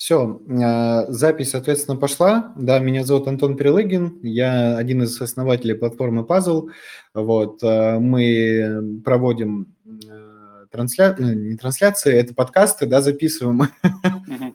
Все, запись, соответственно, пошла. Да, меня зовут Антон Перелыгин, я один из основателей платформы Puzzle. Вот, мы проводим не трансляции, это подкасты, да, записываем.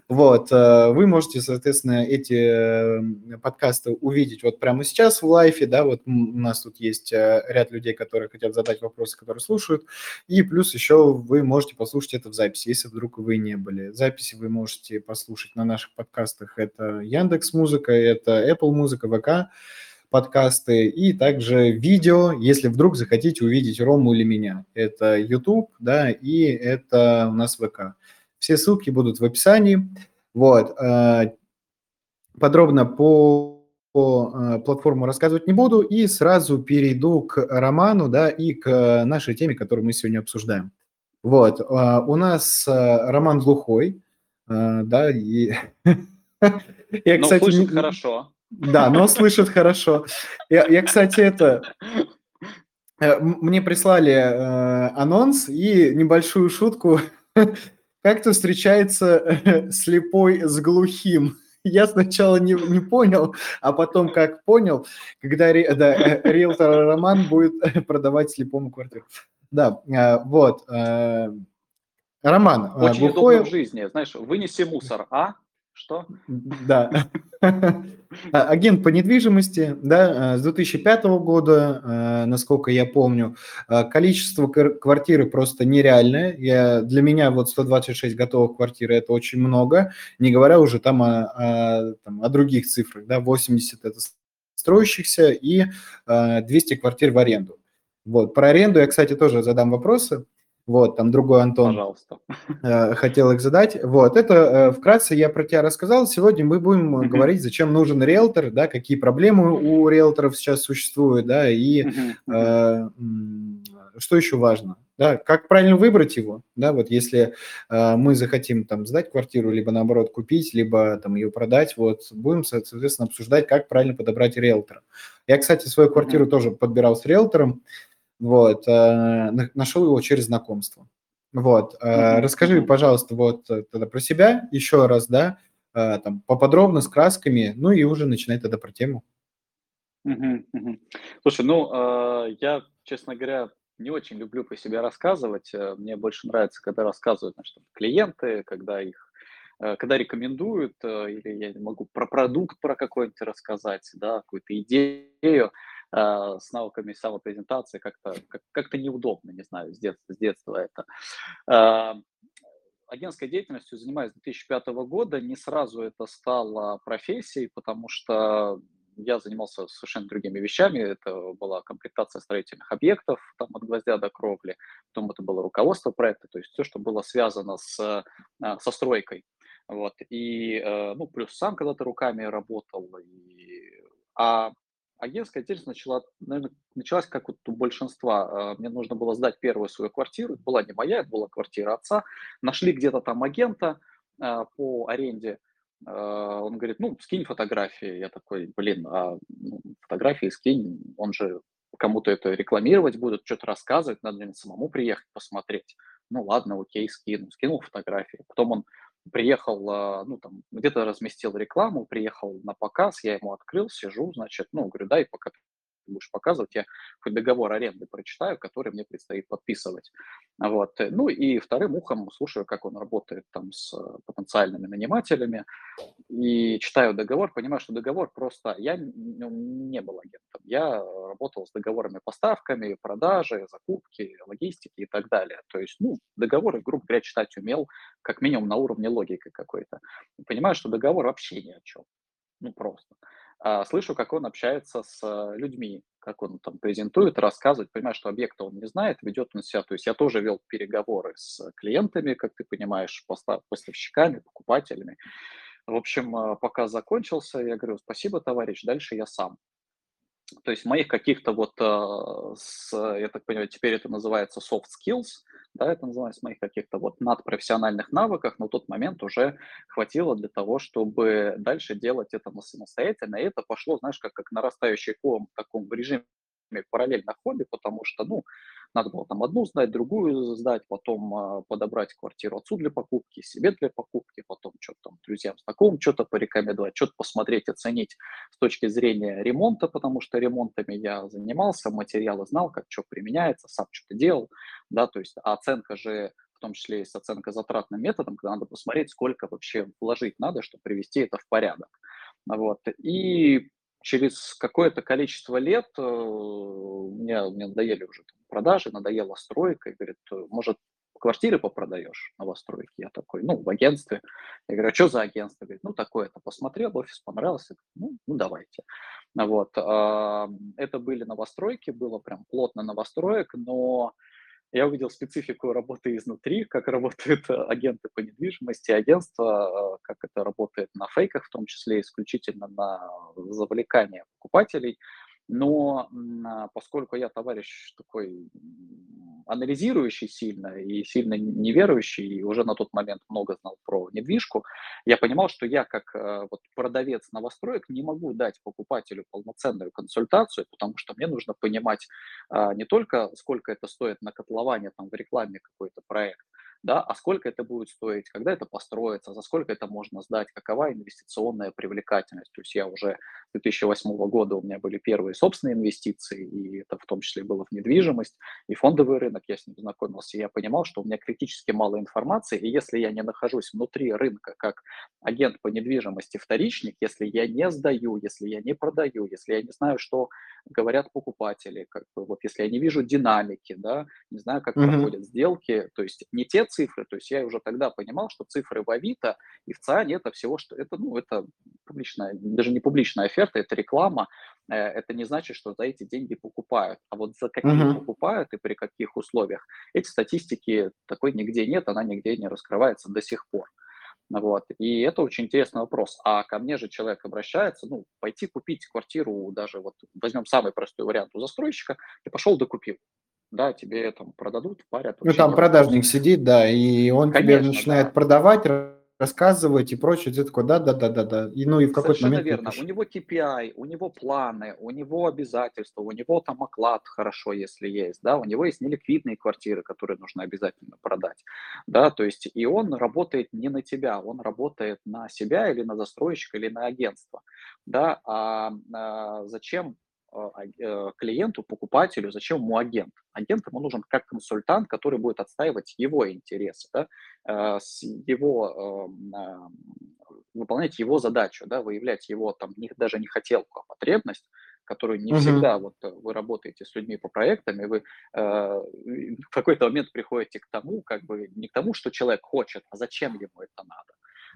Вот, вы можете, соответственно, эти подкасты увидеть вот прямо сейчас в лайфе, да, вот у нас тут есть ряд людей, которые хотят задать вопросы, которые слушают, и плюс еще вы можете послушать это в записи, если вдруг вы не были. Записи вы можете послушать на наших подкастах, это Яндекс.Музыка, это Apple Музыка, ВК-подкасты, и также видео, если вдруг захотите увидеть Рому или меня, это YouTube, да, и это у нас ВК. Все ссылки будут в описании. Вот. Подробно по платформу рассказывать не буду и сразу перейду к Роману, да, и к нашей теме, которую мы сегодня обсуждаем. Вот. У нас Роман Глухой. Да, и... Я, кстати, но слышит хорошо. Да, но слышит хорошо. Я, кстати, это... Мне прислали анонс и небольшую шутку... Как-то встречается слепой с глухим. Я сначала не понял, а потом как понял, когда риэлтор Роман будет продавать слепому квартиру. Да, вот. Роман. Очень удобно в жизни. Знаешь, вынеси мусор, а? Что? Да. Агент по недвижимости, да, с 2005 года, насколько я помню, количество квартир просто нереальное. Для меня вот 126 готовых квартир – это очень много, не говоря уже там о других цифрах, да, 80 – это строящихся и 200 квартир в аренду. Вот, про аренду я, кстати, тоже задам вопросы. Вот, там другой Антон, пожалуйста, хотел их задать. Вот, это вкратце я про тебя рассказал. Сегодня мы будем говорить, зачем нужен риэлтор, да, какие проблемы у риэлторов сейчас существуют, да, и что еще важно, да, как правильно выбрать его, да, вот если мы захотим там сдать квартиру, либо наоборот купить, либо там ее продать, вот, будем, соответственно, обсуждать, как правильно подобрать риэлтора. Я, кстати, свою квартиру тоже подбирал с риэлтором. Вот, нашел его через знакомство. Вот, расскажи, пожалуйста, вот тогда про себя еще раз, да, там поподробно, с красками, ну и уже начинай тогда про тему. Слушай, ну, я, честно говоря, не очень люблю про себя рассказывать. Мне больше нравится, когда рассказывают, значит, клиенты, когда рекомендуют, или я могу про продукт про какой-нибудь рассказать, да, какую-то идею. С навыками самопрезентации как-то неудобно, не знаю, с детства это. Агентской деятельностью занимаюсь с 2005 года, не сразу это стало профессией, потому что я занимался совершенно другими вещами, это была комплектация строительных объектов, там от гвоздя до кровли, потом это было руководство проекта, то есть все, что было связано со стройкой. Вот. И, ну, плюс сам когда-то руками работал, агентская деятельность началась, как вот у большинства. Мне нужно было сдать первую свою квартиру. Это была не моя, это была квартира отца. Нашли где-то там агента по аренде. Он говорит, ну, скинь фотографии. Я такой, блин, а фотографии скинь. Он же кому-то это рекламировать будет, что-то рассказывать. Надо мне самому приехать посмотреть. Ну, ладно, окей, скину. Скинул фотографии. Потом он приехал, ну, там, где-то разместил рекламу, приехал на показ, я ему открыл, сижу, значит, ну, говорю, дай, пока ты будешь показывать, я хоть договор аренды прочитаю, который мне предстоит подписывать. Вот. Ну, и вторым ухом слушаю, как он работает там с потенциальными нанимателями, и читаю договор, понимаю, что договор просто... Я не был агентом, я работал с договорами поставками, продажи, закупки, логистики и так далее. То есть, ну, договоры, грубо говоря, читать умел, как минимум на уровне логики какой-то. Понимаю, что договор вообще ни о чем, ну, просто. Слышу, как он общается с людьми, как он там презентует, рассказывает, понимаю, что объекта он не знает, ведет он себя. То есть я тоже вел переговоры с клиентами, как ты понимаешь, поставщиками, покупателями. В общем, пока закончился, я говорю, спасибо, товарищ, дальше я сам. То есть моих каких-то вот, я так понимаю, теперь это называется soft skills, да, это называется моих каких-то вот надпрофессиональных навыков, но в тот момент уже хватило для того, чтобы дальше делать это самостоятельно, и это пошло, знаешь, как нарастающий ком в таком режиме параллельно хобби, потому что, ну, Надо было там одну сдать, другую сдать, потом подобрать квартиру отцу для покупки, себе для покупки, потом что-то там друзьям, знакомым, что-то порекомендовать, что-то посмотреть, оценить с точки зрения ремонта, потому что ремонтами я занимался, материалы знал, как что применяется, сам что-то делал, да, то есть оценка же, в том числе и с оценкой затратным методом, когда надо посмотреть, сколько вообще вложить надо, чтобы привести это в порядок. Вот, и... Через какое-то количество лет мне надоели уже продажи, надоела стройка. И говорит, может, квартиры попродаешь новостройки? Я такой, ну, в агентстве. Я говорю, а что за агентство? Говорит, ну, такое-то. Посмотрел, офис понравился. Ну, давайте. Вот. Это были новостройки, было прям плотно новостроек, но... Я увидел специфику работы изнутри, как работают агенты по недвижимости, агентства, как это работает на фейках, в том числе исключительно на завлекание покупателей. Но поскольку я товарищ такой анализирующий сильно неверующий, и уже на тот момент много знал про недвижку, я понимал, что я как вот, продавец новостроек не могу дать покупателю полноценную консультацию, потому что мне нужно понимать не только сколько это стоит на котловане там, в рекламе какой-то проект, да, а сколько это будет стоить, когда это построится, за сколько это можно сдать, какова инвестиционная привлекательность. То есть я уже с 2008 года у меня были первые собственные инвестиции, и это в том числе было в недвижимость, и фондовый рынок, я с ним знакомился, и я понимал, что у меня критически мало информации, и если я не нахожусь внутри рынка как агент по недвижимости вторичник, если я не сдаю, если я не продаю, если я не знаю, что говорят покупатели, как бы, вот если я не вижу динамики, да, не знаю, как проходят сделки, то есть не те цифры, то есть я уже тогда понимал, что цифры в Авито и в ЦАНе это всего, что это, ну, это публичная, даже не публичная оферта, это реклама, это не значит, что за эти деньги покупают, а вот за какие покупают и при каких условиях, эти статистики такой нигде нет, она нигде не раскрывается до сих пор. Вот, и это очень интересный вопрос, а ко мне же человек обращается, ну, пойти купить квартиру, даже вот возьмем самый простой вариант у застройщика, ты пошел докупил. Да, тебе там продадут, парят. Ну, там продажник сидит, да, и он конечно, тебе начинает продавать, рассказывать и прочее. Ты такой, да. И, ну, и в какой-то момент... Совершенно верно. У него KPI, у него планы, у него обязательства, у него там оклад хорошо, если есть, да, у него есть неликвидные квартиры, которые нужно обязательно продать, да, то есть и он работает не на тебя, он работает на себя или на застройщика, или на агентство, да, а зачем... клиенту, покупателю, зачем ему агент? Агент ему нужен как консультант, который будет отстаивать его интересы, да, его, выполнять его задачу, да, выявлять его там, даже не хотелку, а потребность, которую не всегда вот вы работаете с людьми по проектам, и вы в какой-то момент приходите к тому, как бы не к тому, что человек хочет, а зачем ему это надо.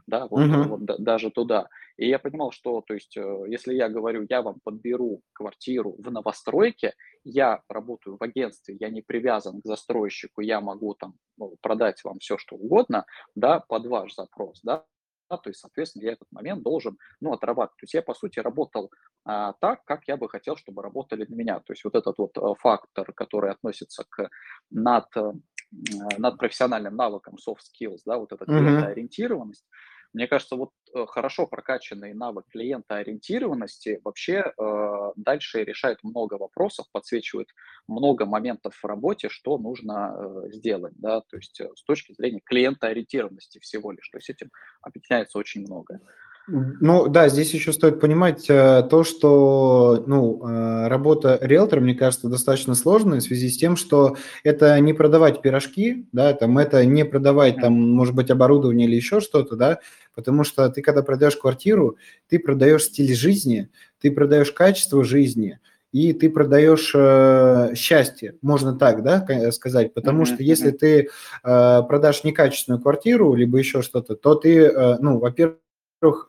Да, вот, вот, даже туда. И я понимал, что, то есть, если я говорю, я вам подберу квартиру в новостройке, я работаю в агентстве, я не привязан к застройщику, я могу там продать вам все, что угодно, да, под ваш запрос, да. То есть, соответственно, я этот момент должен, ну, отрабатывать. То есть я, по сути, работал так, как я бы хотел, чтобы работали на меня. То есть вот этот вот фактор, который относится к над профессиональным навыком soft skills, да, вот эта клиентоориентированность. Мне кажется, вот хорошо прокачанный навык клиентоориентированности вообще дальше решает много вопросов, подсвечивает много моментов в работе, что нужно сделать, да, то есть с точки зрения клиентоориентированности всего лишь, то есть этим объединяется очень многое. Ну да, здесь еще стоит понимать то, что работа риэлтора, мне кажется, достаточно сложная в связи с тем, что это не продавать пирожки, да, там, это не продавать, там, может быть, оборудование или еще что-то, да, потому что ты, когда продаешь квартиру, ты продаешь стиль жизни, ты продаешь качество жизни, и ты продаешь счастье, можно так, да, сказать, потому что если ты продашь некачественную квартиру, либо еще что-то, то ты, во-первых,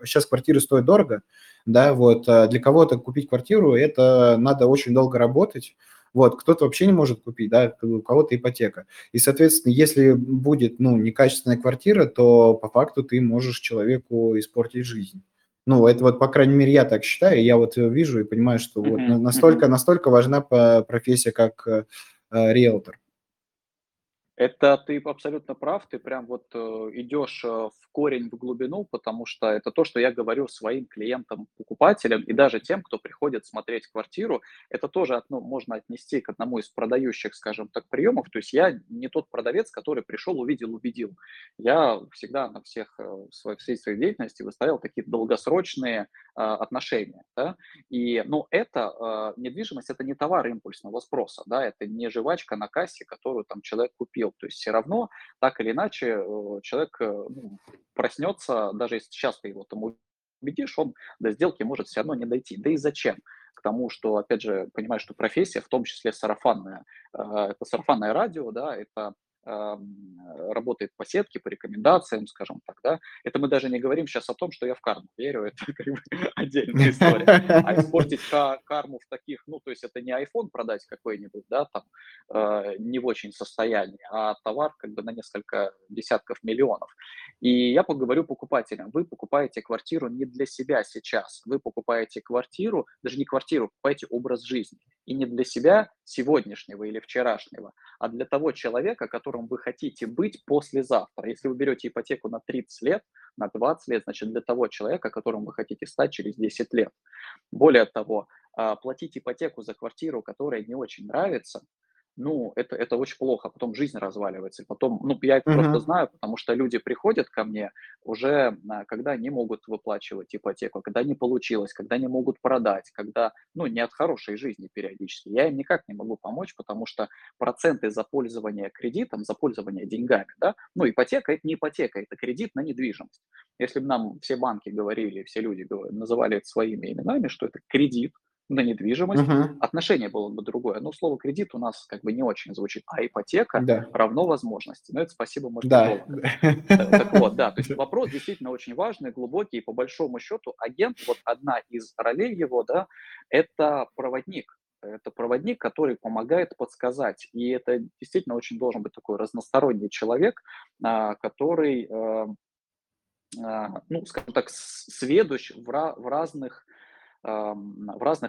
сейчас квартиры стоят дорого, да, вот, для кого-то купить квартиру, это надо очень долго работать, вот, кто-то вообще не может купить, да, у кого-то ипотека, и, соответственно, если будет, некачественная квартира, то по факту ты можешь человеку испортить жизнь. Ну, это вот, по крайней мере, я так считаю, я вот вижу и понимаю, что вот настолько важна профессия, как риэлтор. Это ты абсолютно прав, ты прям вот идешь в корень, в глубину, потому что это то, что я говорю своим клиентам, покупателям и даже тем, кто приходит смотреть квартиру. Это тоже можно отнести к одному из продающих, скажем так, приемов. То есть я не тот продавец, который пришел, увидел, убедил. Я всегда на всей своей деятельности выставлял такие долгосрочные отношения. Да? И, это недвижимость, это не товар импульсного спроса, да? Это не жвачка на кассе, которую там человек купил. То есть все равно, так или иначе, человек проснется, даже если сейчас ты его там убедишь, он до сделки может все равно не дойти. Да и зачем? К тому, что, опять же, понимаешь, что профессия, в том числе сарафанная, это сарафанное радио, да, это работает по сетке, по рекомендациям, скажем так, да. Это мы даже не говорим сейчас о том, что я в карму верю, это как бы отдельная история. А испортить карму в таких, то есть это не iPhone продать какой-нибудь, да, там, не в очень состоянии, а товар как бы на несколько десятков миллионов. И я поговорю покупателям, вы покупаете квартиру не для себя сейчас, вы покупаете квартиру, даже не квартиру, покупаете образ жизни. И не для себя сегодняшнего или вчерашнего, а для того человека, которым вы хотите быть послезавтра. Если вы берете ипотеку на 30 лет, на 20 лет, значит, для того человека, которым вы хотите стать через 10 лет. Более того, платить ипотеку за квартиру, которая не очень нравится, это очень плохо, потом жизнь разваливается. Потом, я это просто знаю, потому что люди приходят ко мне уже, когда не могут выплачивать ипотеку, когда не получилось, когда не могут продать, когда, не от хорошей жизни периодически. Я им никак не могу помочь, потому что проценты за пользование кредитом, за пользование деньгами, да, ипотека – это не ипотека, это кредит на недвижимость. Если бы нам все банки говорили, все люди называли это своими именами, что это кредит на недвижимость, отношение было бы другое. Слово кредит у нас как бы не очень звучит, а ипотека равно возможности. Это спасибо, может, долго. Так вот, да, то есть вопрос действительно очень важный, глубокий, и по большому счету агент, вот одна из ролей его, да, это проводник. Это проводник, который помогает подсказать. И это действительно очень должен быть такой разносторонний человек, который, скажем так, сведущ в разных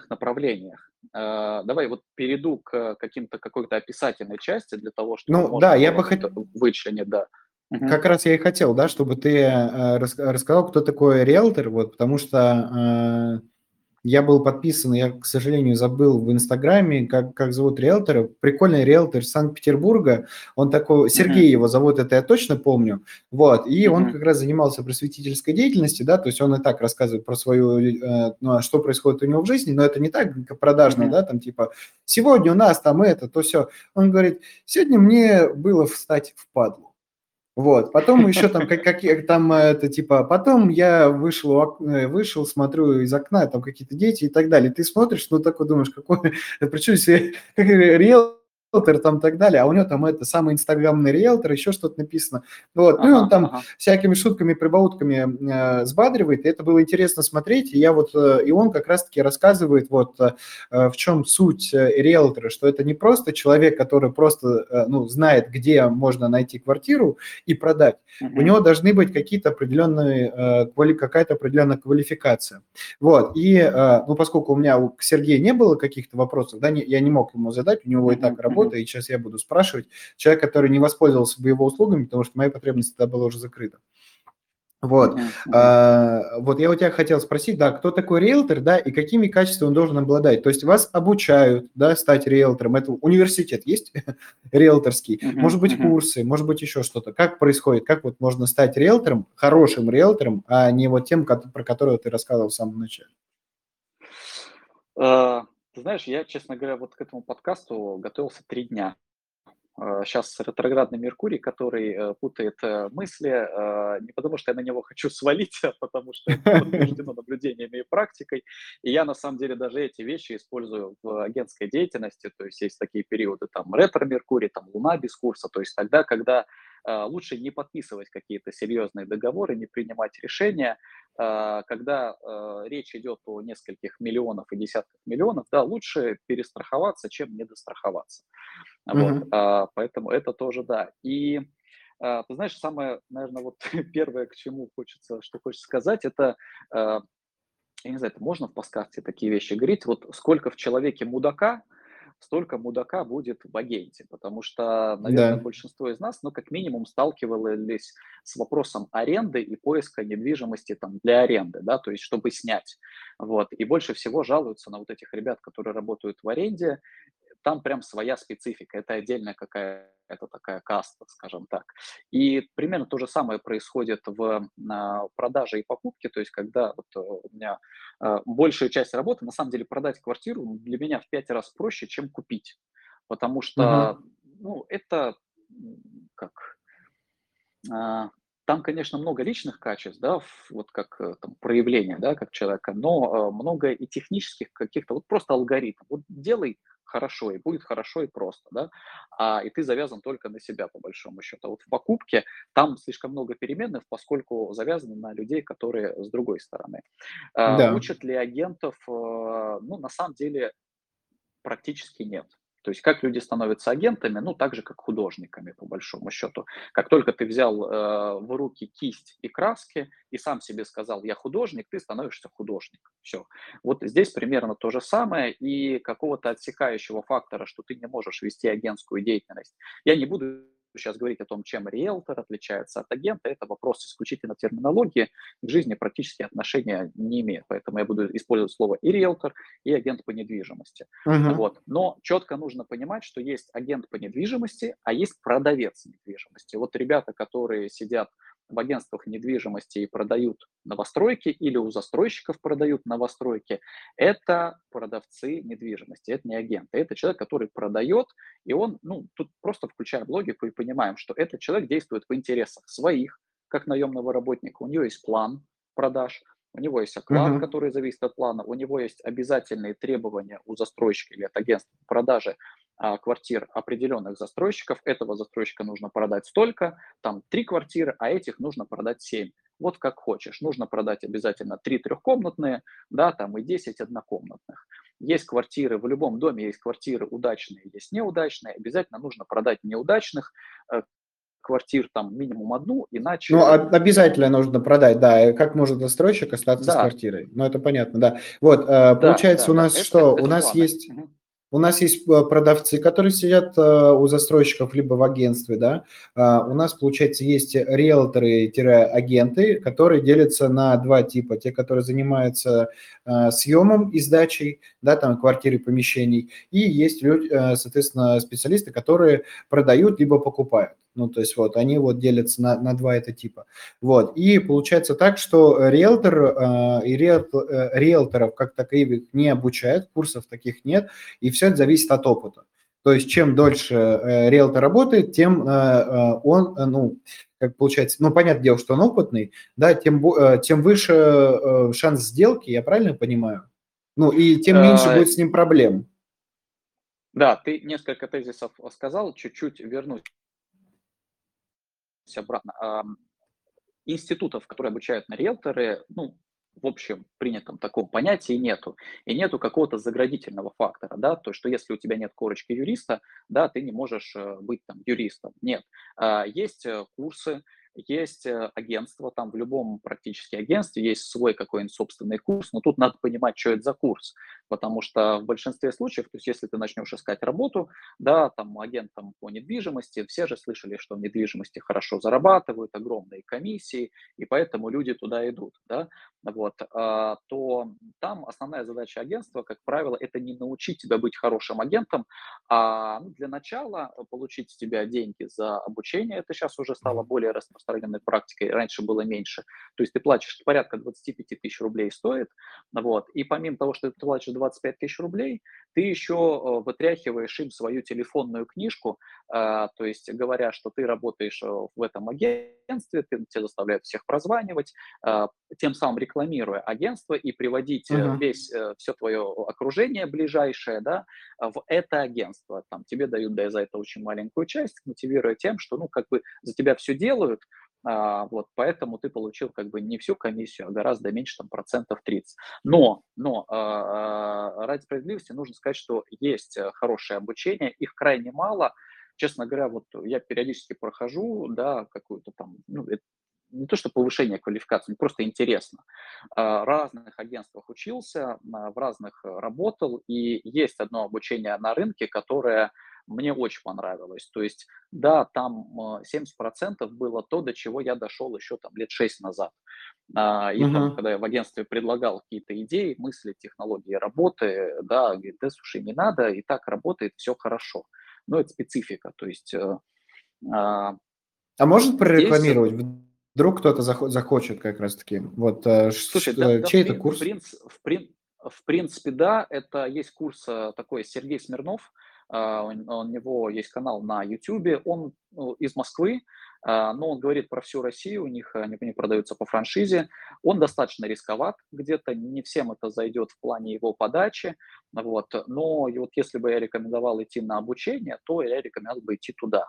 направлениях. Давай перейду к какой-то описательной части для того, чтобы я бы хотел вычленить, да. Как раз я и хотел, да, чтобы ты рассказал, кто такой риэлтор, потому что я был подписан, я, к сожалению, забыл в Инстаграме, как зовут риэлтора. Прикольный риэлтор из Санкт-Петербурга. Он такой, Сергей его зовут, это я точно помню. И он как раз занимался просветительской деятельностью, да, то есть он и так рассказывает про свою, что происходит у него в жизни, но это не так продажно, да, там типа сегодня у нас там это, то все. Он говорит, сегодня мне было встать в падлу. Потом еще там, потом я вышел, смотрю из окна, там какие-то дети и так далее. Ты смотришь, такой думаешь, какой, причем как риэлтор там так далее, а у него там это самый инстаграмный риэлтор, еще что-то написано. И он там всякими шутками, прибаутками сбадривает, и это было интересно смотреть, и он как раз-таки рассказывает, в чем суть риэлтора, что это не просто человек, который просто, знает, где можно найти квартиру и продать. У него должны быть какая-то определенная квалификация. Поскольку у меня к Сергею не было каких-то вопросов, да, я не мог ему задать, у него и так работа, и сейчас я буду спрашивать человека, который не воспользовался бы его услугами, потому что моя потребность тогда была уже закрыта. Я у тебя хотел спросить, да, кто такой риэлтор, да, и какими качествами он должен обладать? То есть вас обучают, да, стать риэлтором. Это университет есть риэлторский? Может быть, курсы, может быть, еще что-то. Как происходит? Как можно стать риэлтором, хорошим риэлтором, а не тем, про которого ты рассказывал в самом начале? Ты знаешь, я, честно говоря, к этому подкасту готовился 3 дня. Сейчас ретроградный Меркурий, который путает мысли, не потому что я на него хочу свалить, а потому что это подтверждено наблюдениями и практикой. И я, на самом деле, даже эти вещи использую в агентской деятельности. То есть есть такие периоды, там, ретро-Меркурий, там, Луна без курса. То есть тогда, когда лучше не подписывать какие-то серьезные договоры, не принимать решения. Когда речь идет о нескольких миллионов и десятках миллионов, да, лучше перестраховаться, чем недостраховаться. Поэтому это тоже, да. И ты знаешь, самое, наверное, первое, к чему хочется сказать, это, я не знаю, это можно в подкасте такие вещи говорить, сколько в человеке мудака, столько мудака будет в агенте, потому что, наверное, большинство из нас, ну, как минимум, сталкивались с вопросом аренды и поиска недвижимости там для аренды, да, то есть чтобы снять, вот, и больше всего жалуются на вот этих ребят, которые работают в аренде, там прям своя специфика, это отдельная какая-то такая каста, скажем так. И примерно то же самое происходит в продаже и покупке, то есть когда вот у меня большая часть работы, на самом деле продать квартиру для меня в 5 раз проще, чем купить, потому что, ну, это как... Там, конечно, много личных качеств, да, вот как там, проявление, да, как человека, но много и технических каких-то, вот просто алгоритм. Вот делай хорошо, и будет хорошо, и просто, да, и ты завязан только на себя, по большому счету. А вот в покупке там слишком много переменных, поскольку завязаны на людей, которые с другой стороны. Да. Учат ли агентов? Ну, на самом деле, практически нет. То есть как люди становятся агентами, ну, так же, как художниками, по большому счету. Как только ты взял в руки кисть и краски и сам себе сказал, я художник, ты становишься художником. Все. Вот здесь примерно то же самое, и какого-то отсекающего фактора, что ты не можешь вести агентскую деятельность. Я не буду сейчас говорить о том, чем риэлтор отличается от агента. Это вопрос исключительно терминологии, к жизни практически отношения не имеет. Поэтому я буду использовать слово и риэлтор, и агент по недвижимости. Вот. Но четко нужно понимать, что есть агент по недвижимости, а есть продавец недвижимости. Вот ребята, которые сидят в агентствах недвижимости и продают новостройки или у застройщиков продают новостройки, это продавцы недвижимости, это не агенты, это человек, который продает, и он, ну, тут просто включаем логику и понимаем, что этот человек действует в интересах своих, как наемного работника, у него есть план продаж, у него есть оклад, который зависит от плана, у него есть обязательные требования у застройщика или от агентства по продаже квартир определенных застройщиков. Этого застройщика нужно продать столько, там 3 квартиры, а этих нужно продать 7. Вот как хочешь. Нужно продать обязательно 3 трехкомнатные, да, там и 10 однокомнатных. Есть квартиры, в любом доме есть квартиры удачные, есть неудачные. Обязательно нужно продать неудачных квартир, там минимум 1, иначе... Ну, обязательно нужно продать, да. Как может застройщик остаться с квартирой? Ну, это понятно, да. Вот, получается, у нас что? У нас есть... У нас есть продавцы, которые сидят у застройщиков либо в агентстве, да. У нас, получается, есть риэлторы-агенты, которые делятся на 2 типа. Те, которые занимаются съемом и сдачей, да, там, квартиры, помещений. И есть люди, соответственно, специалисты, которые продают либо покупают. Ну, то есть вот они вот делятся на 2 типа. Вот. И получается так, что риэлтор и риэлторов как таковых не обучают, курсов таких нет, и все это зависит от опыта. То есть чем дольше риэлтор работает, тем он, ну, как получается, ну, понятное дело, что он опытный, да, тем выше шанс сделки, я правильно понимаю? Ну, и тем меньше будет с ним проблем. Да, ты несколько тезисов сказал, чуть-чуть вернусь обратно. Институтов, которые обучают на риэлторы, ну, в общем, принятом таком понятии нету. И нету какого-то заградительного фактора, да, то, что если у тебя нет корочки юриста, да, ты не можешь быть там юристом. Нет. Есть курсы, есть агентство, там в любом практически агентстве есть свой какой-нибудь собственный курс, но тут надо понимать, что это за курс, потому что в большинстве случаев, то есть если ты начнешь искать работу, да, там агентом по недвижимости, все же слышали, что в недвижимости хорошо зарабатывают, огромные комиссии, и поэтому люди туда идут, да, вот, то там основная задача агентства, как правило, это не научить тебя быть хорошим агентом, а для начала получить с тебя деньги за обучение, это сейчас уже стало более распространенным, практикой, раньше было меньше. То есть ты платишь порядка 25 тысяч рублей стоит, вот, и помимо того, что ты платишь 25 тысяч рублей, ты еще вытряхиваешь им свою телефонную книжку, то есть говоря, что ты работаешь в этом агентстве, тебя заставляют всех прозванивать, тем самым рекламируя агентство и приводить все твое окружение ближайшее, да, в это агентство. Там тебе дают за это очень маленькую часть, мотивируя тем, что, ну, как бы за тебя все делают, вот, поэтому ты получил как бы не всю комиссию, а гораздо меньше, там, 30%. Но ради справедливости нужно сказать, что есть хорошее обучение, их крайне мало. Честно говоря, вот я периодически прохожу, да, какую-то там, ну, не то что повышение квалификации, просто интересно. В разных агентствах учился, в разных работал, и есть одно обучение на рынке, которое мне очень понравилось. То есть, да, там 70% было то, до чего я дошел еще там, лет 6 назад. И там, когда я в агентстве предлагал какие-то идеи, мысли, технологии работы, да, говорит, да, слушай, не надо, и так работает, все хорошо. Но это специфика, то есть... А может прорекламировать? Вдруг кто-то захочет как раз-таки? Вот, слушай, чей это курс? В принципе, да, это есть курс такой Сергей Смирнов, у него есть канал на YouTube, он из Москвы, но он говорит про всю Россию, у них они продаются по франшизе, он достаточно рисковат где-то, не всем это зайдет в плане его подачи, вот. Но вот если бы я рекомендовал идти на обучение, то я рекомендовал бы идти туда.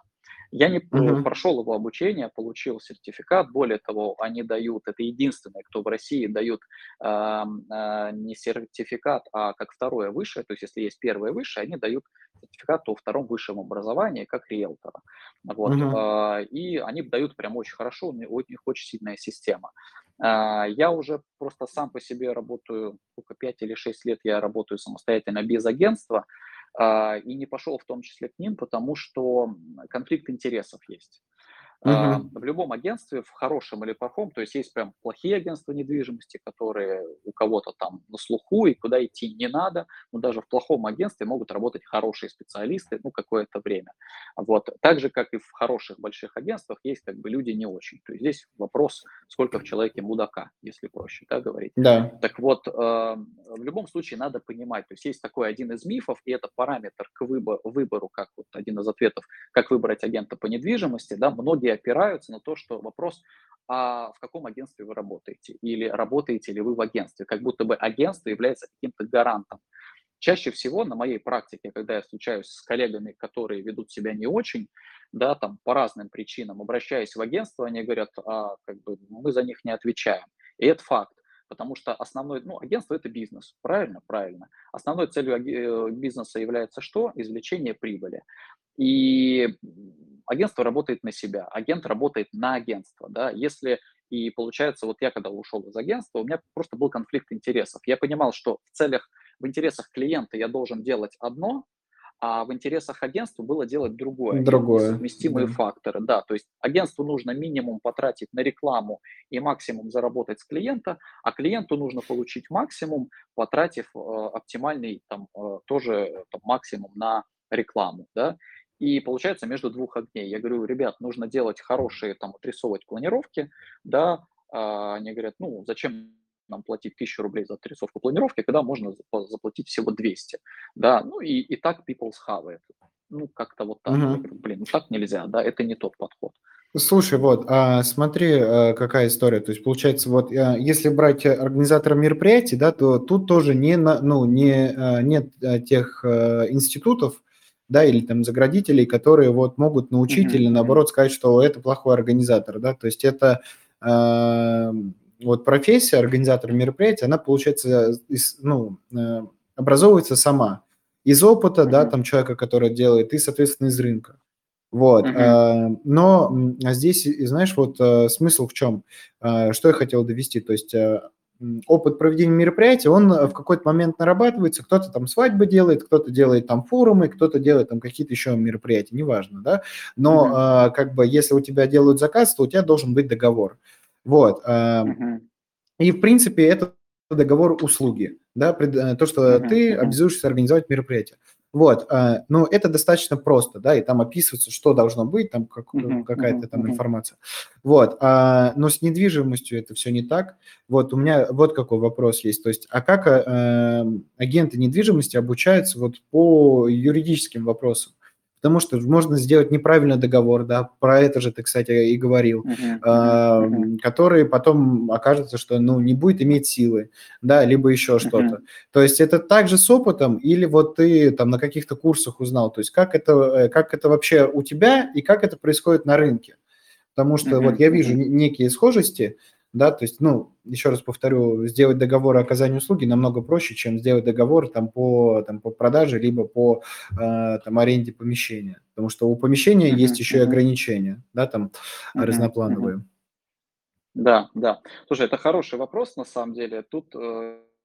Я не прошел его обучение, получил сертификат, более того, они дают, это единственное, кто в России дают не сертификат, а как второе высшее, то есть если есть первое высшее, они дают сертификат о втором высшем образовании, как риэлтора, вот, и они дают прям очень хорошо, у них очень сильная система. Я уже просто сам по себе работаю, только 5 или 6 лет я работаю самостоятельно без агентства, и не пошел в том числе к ним, потому что конфликт интересов есть. В любом агентстве, в хорошем или плохом, то есть есть прям плохие агентства недвижимости, которые у кого-то там на слуху и куда идти не надо, но даже в плохом агентстве могут работать хорошие специалисты, ну, какое-то время. Вот. Так же, как и в хороших больших агентствах, есть как бы люди не очень. То есть здесь вопрос, сколько в человеке мудака, если проще, да, говорить. Да. Так вот, в любом случае надо понимать, то есть есть такой один из мифов, и это параметр к выбору, как вот один из ответов, как выбрать агента по недвижимости, да, многие опираются на то, что вопрос, а в каком агентстве вы работаете ли вы в агентстве, как будто бы агентство является каким-то гарантом. Чаще всего на моей практике, когда я встречаюсь с коллегами, которые ведут себя не очень, да, там по разным причинам, обращаясь в агентство, они говорят, как бы мы за них не отвечаем, и это факт. Потому что основной, ну, агентство – это бизнес, правильно? Правильно. Основной целью бизнеса является что? Извлечение прибыли. И агентство работает на себя, агент работает на агентство, да, если… И получается, вот я когда ушел из агентства, у меня просто был конфликт интересов. Я понимал, что в интересах клиента я должен делать одно, а в интересах агентства было делать другое. Совместимые факторы, да, то есть агентству нужно минимум потратить на рекламу и максимум заработать с клиента, а клиенту нужно получить максимум, потратив оптимальный там, тоже там, максимум на рекламу, да. И получается между двух огней. Я говорю, ребят, нужно делать хорошие, там, отрисовывать планировки, да, они говорят, ну, зачем нам платить 1000 рублей за отрисовку планировки, когда можно заплатить всего 200, да, ну и так people have it, ну как-то вот так, говорю, блин, так нельзя, да, это не тот подход. Слушай, вот, смотри, какая история, то есть получается, вот, если брать организатора мероприятий, да, то тут тоже нет тех институтов, да, или там заградителей, которые вот могут научить или наоборот сказать, что это плохой организатор, да, то есть это... Вот профессия организатора мероприятия, она, получается, образовывается сама. Из опыта, да, там человека, который делает, и, соответственно, из рынка. Вот. Но здесь, знаешь, вот смысл в чем? Что я хотел довести? То есть опыт проведения мероприятия, он в какой-то момент нарабатывается, кто-то там свадьбы делает, кто-то делает там форумы, кто-то делает там какие-то еще мероприятия, неважно, да. Но как бы если у тебя делают заказ, то у тебя должен быть договор. Вот, и в принципе это договор услуги, да, то, что ты обязуешься организовать мероприятие. Вот, но это достаточно просто, да, и там описывается, что должно быть, там какая-то там информация. Вот, но с недвижимостью это все не так. Вот у меня вот какой вопрос есть, то есть, а как агенты недвижимости обучаются вот по юридическим вопросам? Потому что можно сделать неправильный договор, да, про это же ты, кстати, и говорил, который потом окажется, что, ну, не будет иметь силы, да, либо еще что-то. То есть это также с опытом или вот ты там на каких-то курсах узнал, то есть как это вообще у тебя и как это происходит на рынке? Потому что вот я вижу некие схожести, да, то есть, ну, еще раз повторю, сделать договор о оказании услуги намного проще, чем сделать договор по продаже либо по аренде помещения, потому что у помещения есть еще и ограничения, да, там разноплановые. Да, да. Слушай, это хороший вопрос на самом деле. Тут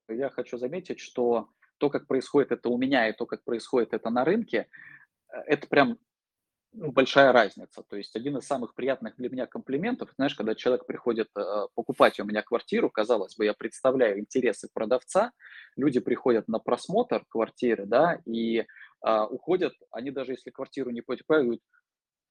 я хочу заметить, что то, как происходит это у меня и то, как происходит это на рынке, это прям большая разница. То есть один из самых приятных для меня комплиментов, знаешь, когда человек приходит покупать у меня квартиру, казалось бы, я представляю интересы продавца, люди приходят на просмотр квартиры, да, и уходят, они даже если квартиру не покупают, говорят: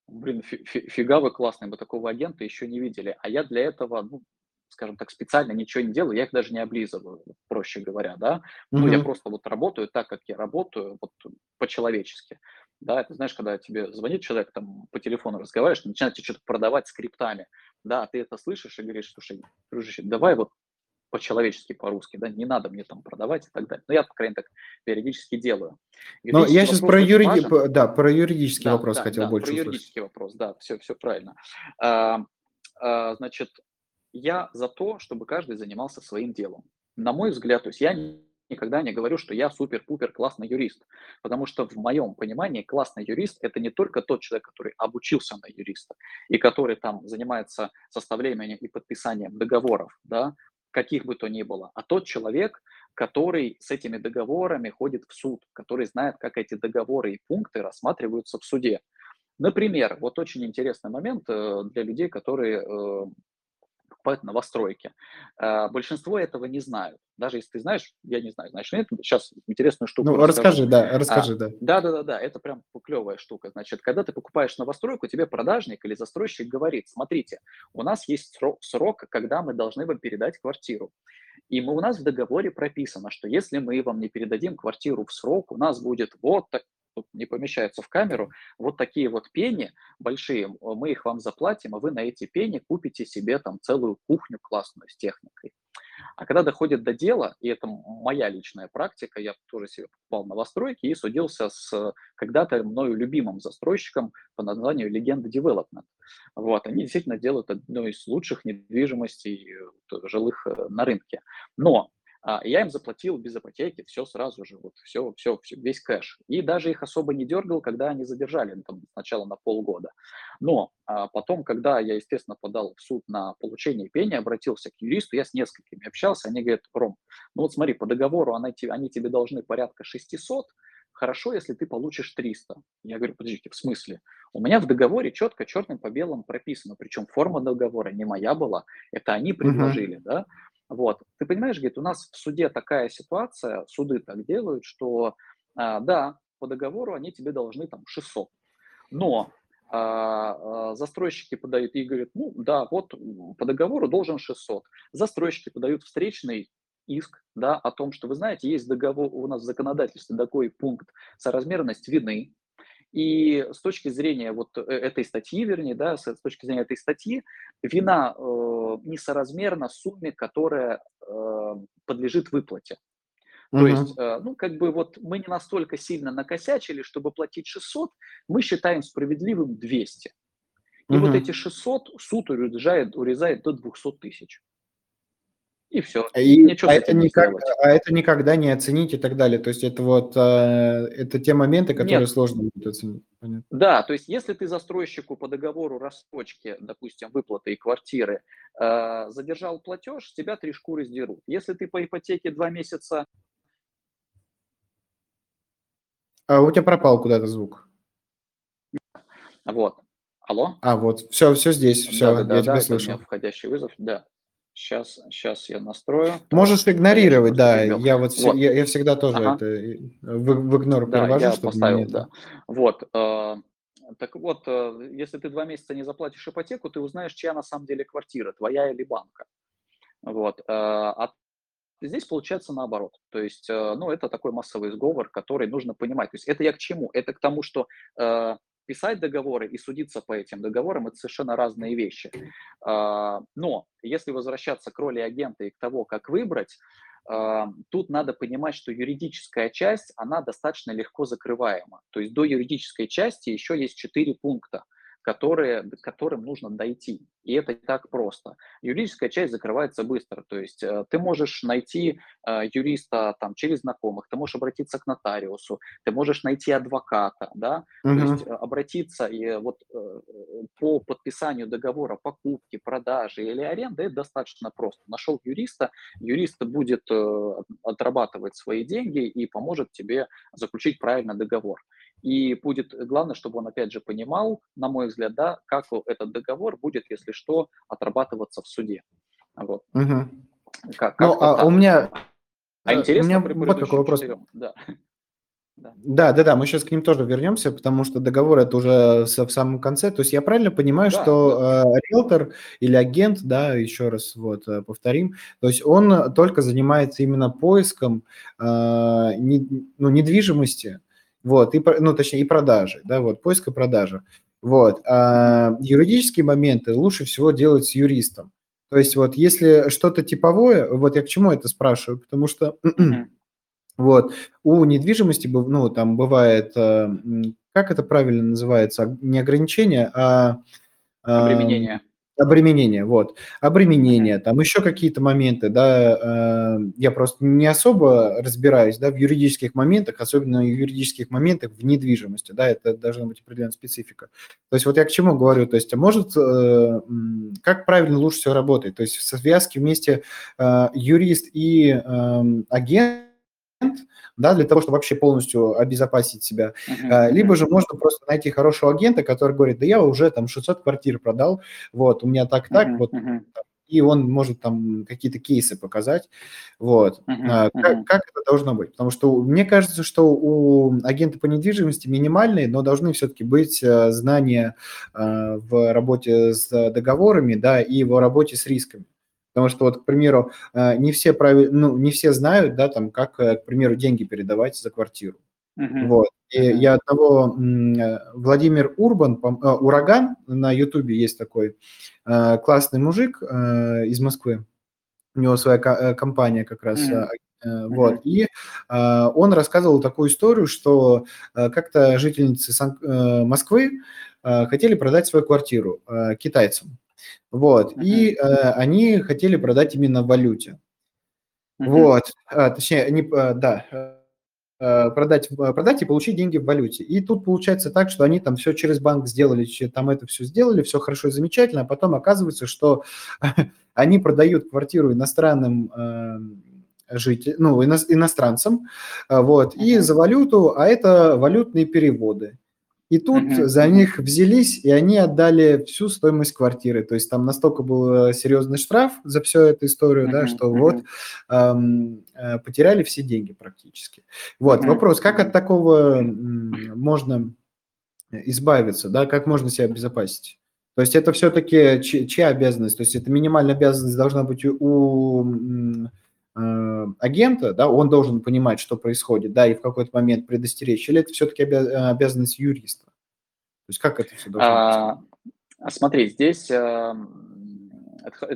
блин, фига вы классные, мы такого агента еще не видели. А я для этого, ну, скажем так, специально ничего не делаю, я их даже не облизываю, проще говоря, да. Ну, я просто вот работаю так, как я работаю, вот по-человечески. Да, ты знаешь, когда тебе звонит человек, там, по телефону разговариваешь, начинает тебе что-то продавать скриптами, да, ты это слышишь и говоришь: слушай, дружище, давай вот по-человечески, по-русски, да, не надо мне там продавать и так далее. Но я, по крайней мере, так периодически делаю. Но я сейчас про, про юридический вопрос хотел больше услышать. Про юридический вопрос, да, все правильно. Значит, я за то, чтобы каждый занимался своим делом. На мой взгляд, то есть я никогда не говорю, что я супер-пупер классный юрист, потому что в моем понимании классный юрист – это не только тот человек, который обучился на юриста и который там занимается составлением и подписанием договоров, да, каких бы то ни было, а тот человек, который с этими договорами ходит в суд, который знает, как эти договоры и пункты рассматриваются в суде. Например, вот очень интересный момент для людей, которые покупают новостройки. Большинство этого не знают. Даже если ты знаешь, я не знаю, значит, нет, сейчас интересную штуку. Ну, расскажу. Да, это прям клевая штука. Значит, когда ты покупаешь новостройку, тебе продажник или застройщик говорит: смотрите, у нас есть срок, когда мы должны вам передать квартиру. И у нас в договоре прописано, что если мы вам не передадим квартиру в срок, у нас будет вот так, тут не помещаются в камеру, вот такие вот пени большие, мы их вам заплатим, а вы на эти пени купите себе там целую кухню классную с техникой. А когда доходит до дела, и это моя личная практика, я тоже себе покупал новостройки и судился с когда-то мною любимым застройщиком по названию «Легенда Девелопмент». Вот, они действительно делают одну из лучших недвижимостей жилых на рынке. Но я им заплатил без ипотеки, все сразу же, вот, все, весь кэш. И даже их особо не дергал, когда они задержали там, сначала на полгода. Но потом, когда я, естественно, подал в суд на получение пени, обратился к юристу, я с несколькими общался, они говорят: Ром, ну вот смотри, по договору они тебе должны порядка 600, хорошо, если ты получишь 300. Я говорю: подождите, в смысле? У меня в договоре четко, черным по белому прописано, причем форма договора не моя была, это они предложили, да. Вот. Ты понимаешь, говорит, у нас в суде такая ситуация, суды так делают, что да, по договору они тебе должны там 600, но застройщики подают и говорят: ну да, вот по договору должен 600. Застройщики подают встречный иск, да, о том, что вы знаете, есть договор, у нас в законодательстве такой пункт — соразмерность вины. И с точки зрения вот этой статьи, с точки зрения этой статьи, вина несоразмерна сумме, которая подлежит выплате. То есть, ну, как бы вот мы не настолько сильно накосячили, чтобы платить 600, мы считаем справедливым 200. И вот эти 600 суд урезает до 200 тысяч. И все. Это никогда не оценить и так далее. То есть это вот это те моменты, которые сложно будет оценить. Понятно. Да, то есть если ты застройщику по договору рассрочки, допустим, выплаты и квартиры, задержал платеж, тебя три шкуры сдерут. Если ты по ипотеке 2 месяца... А у тебя пропал куда-то звук. Вот. Алло? А, вот. Все здесь. Все, я тебя слышу. Это у меня входящий вызов, да. Сейчас я настрою. Можешь игнорировать, да. Я всегда тоже это в игнор перевожу, чтобы поставил, мне... Да. Вот. Так вот, если ты 2 месяца не заплатишь ипотеку, ты узнаешь, чья на самом деле квартира, твоя или банка. Вот. А здесь получается наоборот. То есть, ну, это такой массовый сговор, который нужно понимать. То есть это я к чему? Это к тому, что... Писать договоры и судиться по этим договорам – это совершенно разные вещи. Но если возвращаться к роли агента и к тому, как выбрать, тут надо понимать, что юридическая часть, она достаточно легко закрываема. То есть до юридической части еще есть 4 пункта, которым нужно дойти. И это не так просто. Юридическая часть закрывается быстро. То есть ты можешь найти юриста там, через знакомых, ты можешь обратиться к нотариусу, ты можешь найти адвоката, да? Uh-huh. То есть обратиться и вот по подписанию договора покупки, продажи или аренды, это достаточно просто. Нашел юриста, юрист будет отрабатывать свои деньги и поможет тебе заключить правильно договор. И будет главное, чтобы он, опять же, понимал, на мой взгляд, да, как этот договор будет, если что, отрабатываться в суде. Вот. Угу. Как интересно, при предыдущем. Да, мы сейчас к ним тоже вернемся, потому что договор это уже в самом конце. То есть я правильно понимаю, что риэлтор или агент, да, еще раз вот повторим, то есть он только занимается именно поиском недвижимости, вот, точнее, и продажи, да, вот, поиск и продажа. Вот. А юридические моменты лучше всего делать с юристом. То есть вот если что-то типовое, вот я к чему это спрашиваю, потому что вот, у недвижимости, ну, там бывает, как это правильно называется, не ограничение, а… Обременение. Обременение, вот, обременение, там еще какие-то моменты, да, я просто не особо разбираюсь, да, в юридических моментах, особенно в юридических моментах в недвижимости, да, это должна быть определенная специфика. То есть вот я к чему говорю, то есть как правильно лучше все работает, то есть в связке вместе юрист и агент, да, для того, чтобы вообще полностью обезопасить себя. Либо же можно просто найти хорошего агента, который говорит, да я уже там 600 квартир продал, вот, у меня так, вот, и он может там какие-то кейсы показать, вот. Как это должно быть? Потому что мне кажется, что у агента по недвижимости минимальные, но должны все-таки быть знания в работе с договорами, да, и в работе с рисками. Потому что, вот, к примеру, не все знают, да, там, как, к примеру, деньги передавать за квартиру. Вот. И я одного Владимир Ураган на YouTube есть такой классный мужик из Москвы. У него своя компания как раз. Вот. И он рассказывал такую историю, что как-то жительницы Москвы хотели продать свою квартиру китайцам. Вот, и они хотели продать именно в валюте. Вот, продать и получить деньги в валюте. И тут получается так, что они там все через банк сделали, там это все сделали, все хорошо и замечательно, а потом оказывается, что они продают квартиру иностранцам, вот, и за валюту, а это валютные переводы. И тут за них взялись, и они отдали всю стоимость квартиры. То есть там настолько был серьезный штраф за всю эту историю, да, что вот потеряли все деньги практически. Вот вопрос, как от такого можно избавиться, да, как можно себя обезопасить? То есть это все-таки чья обязанность? То есть это минимальная обязанность должна быть у агента, да, он должен понимать, что происходит, да, и в какой-то момент предостеречь, или это все-таки обязанность юриста? То есть как это все должно быть? Смотри, здесь это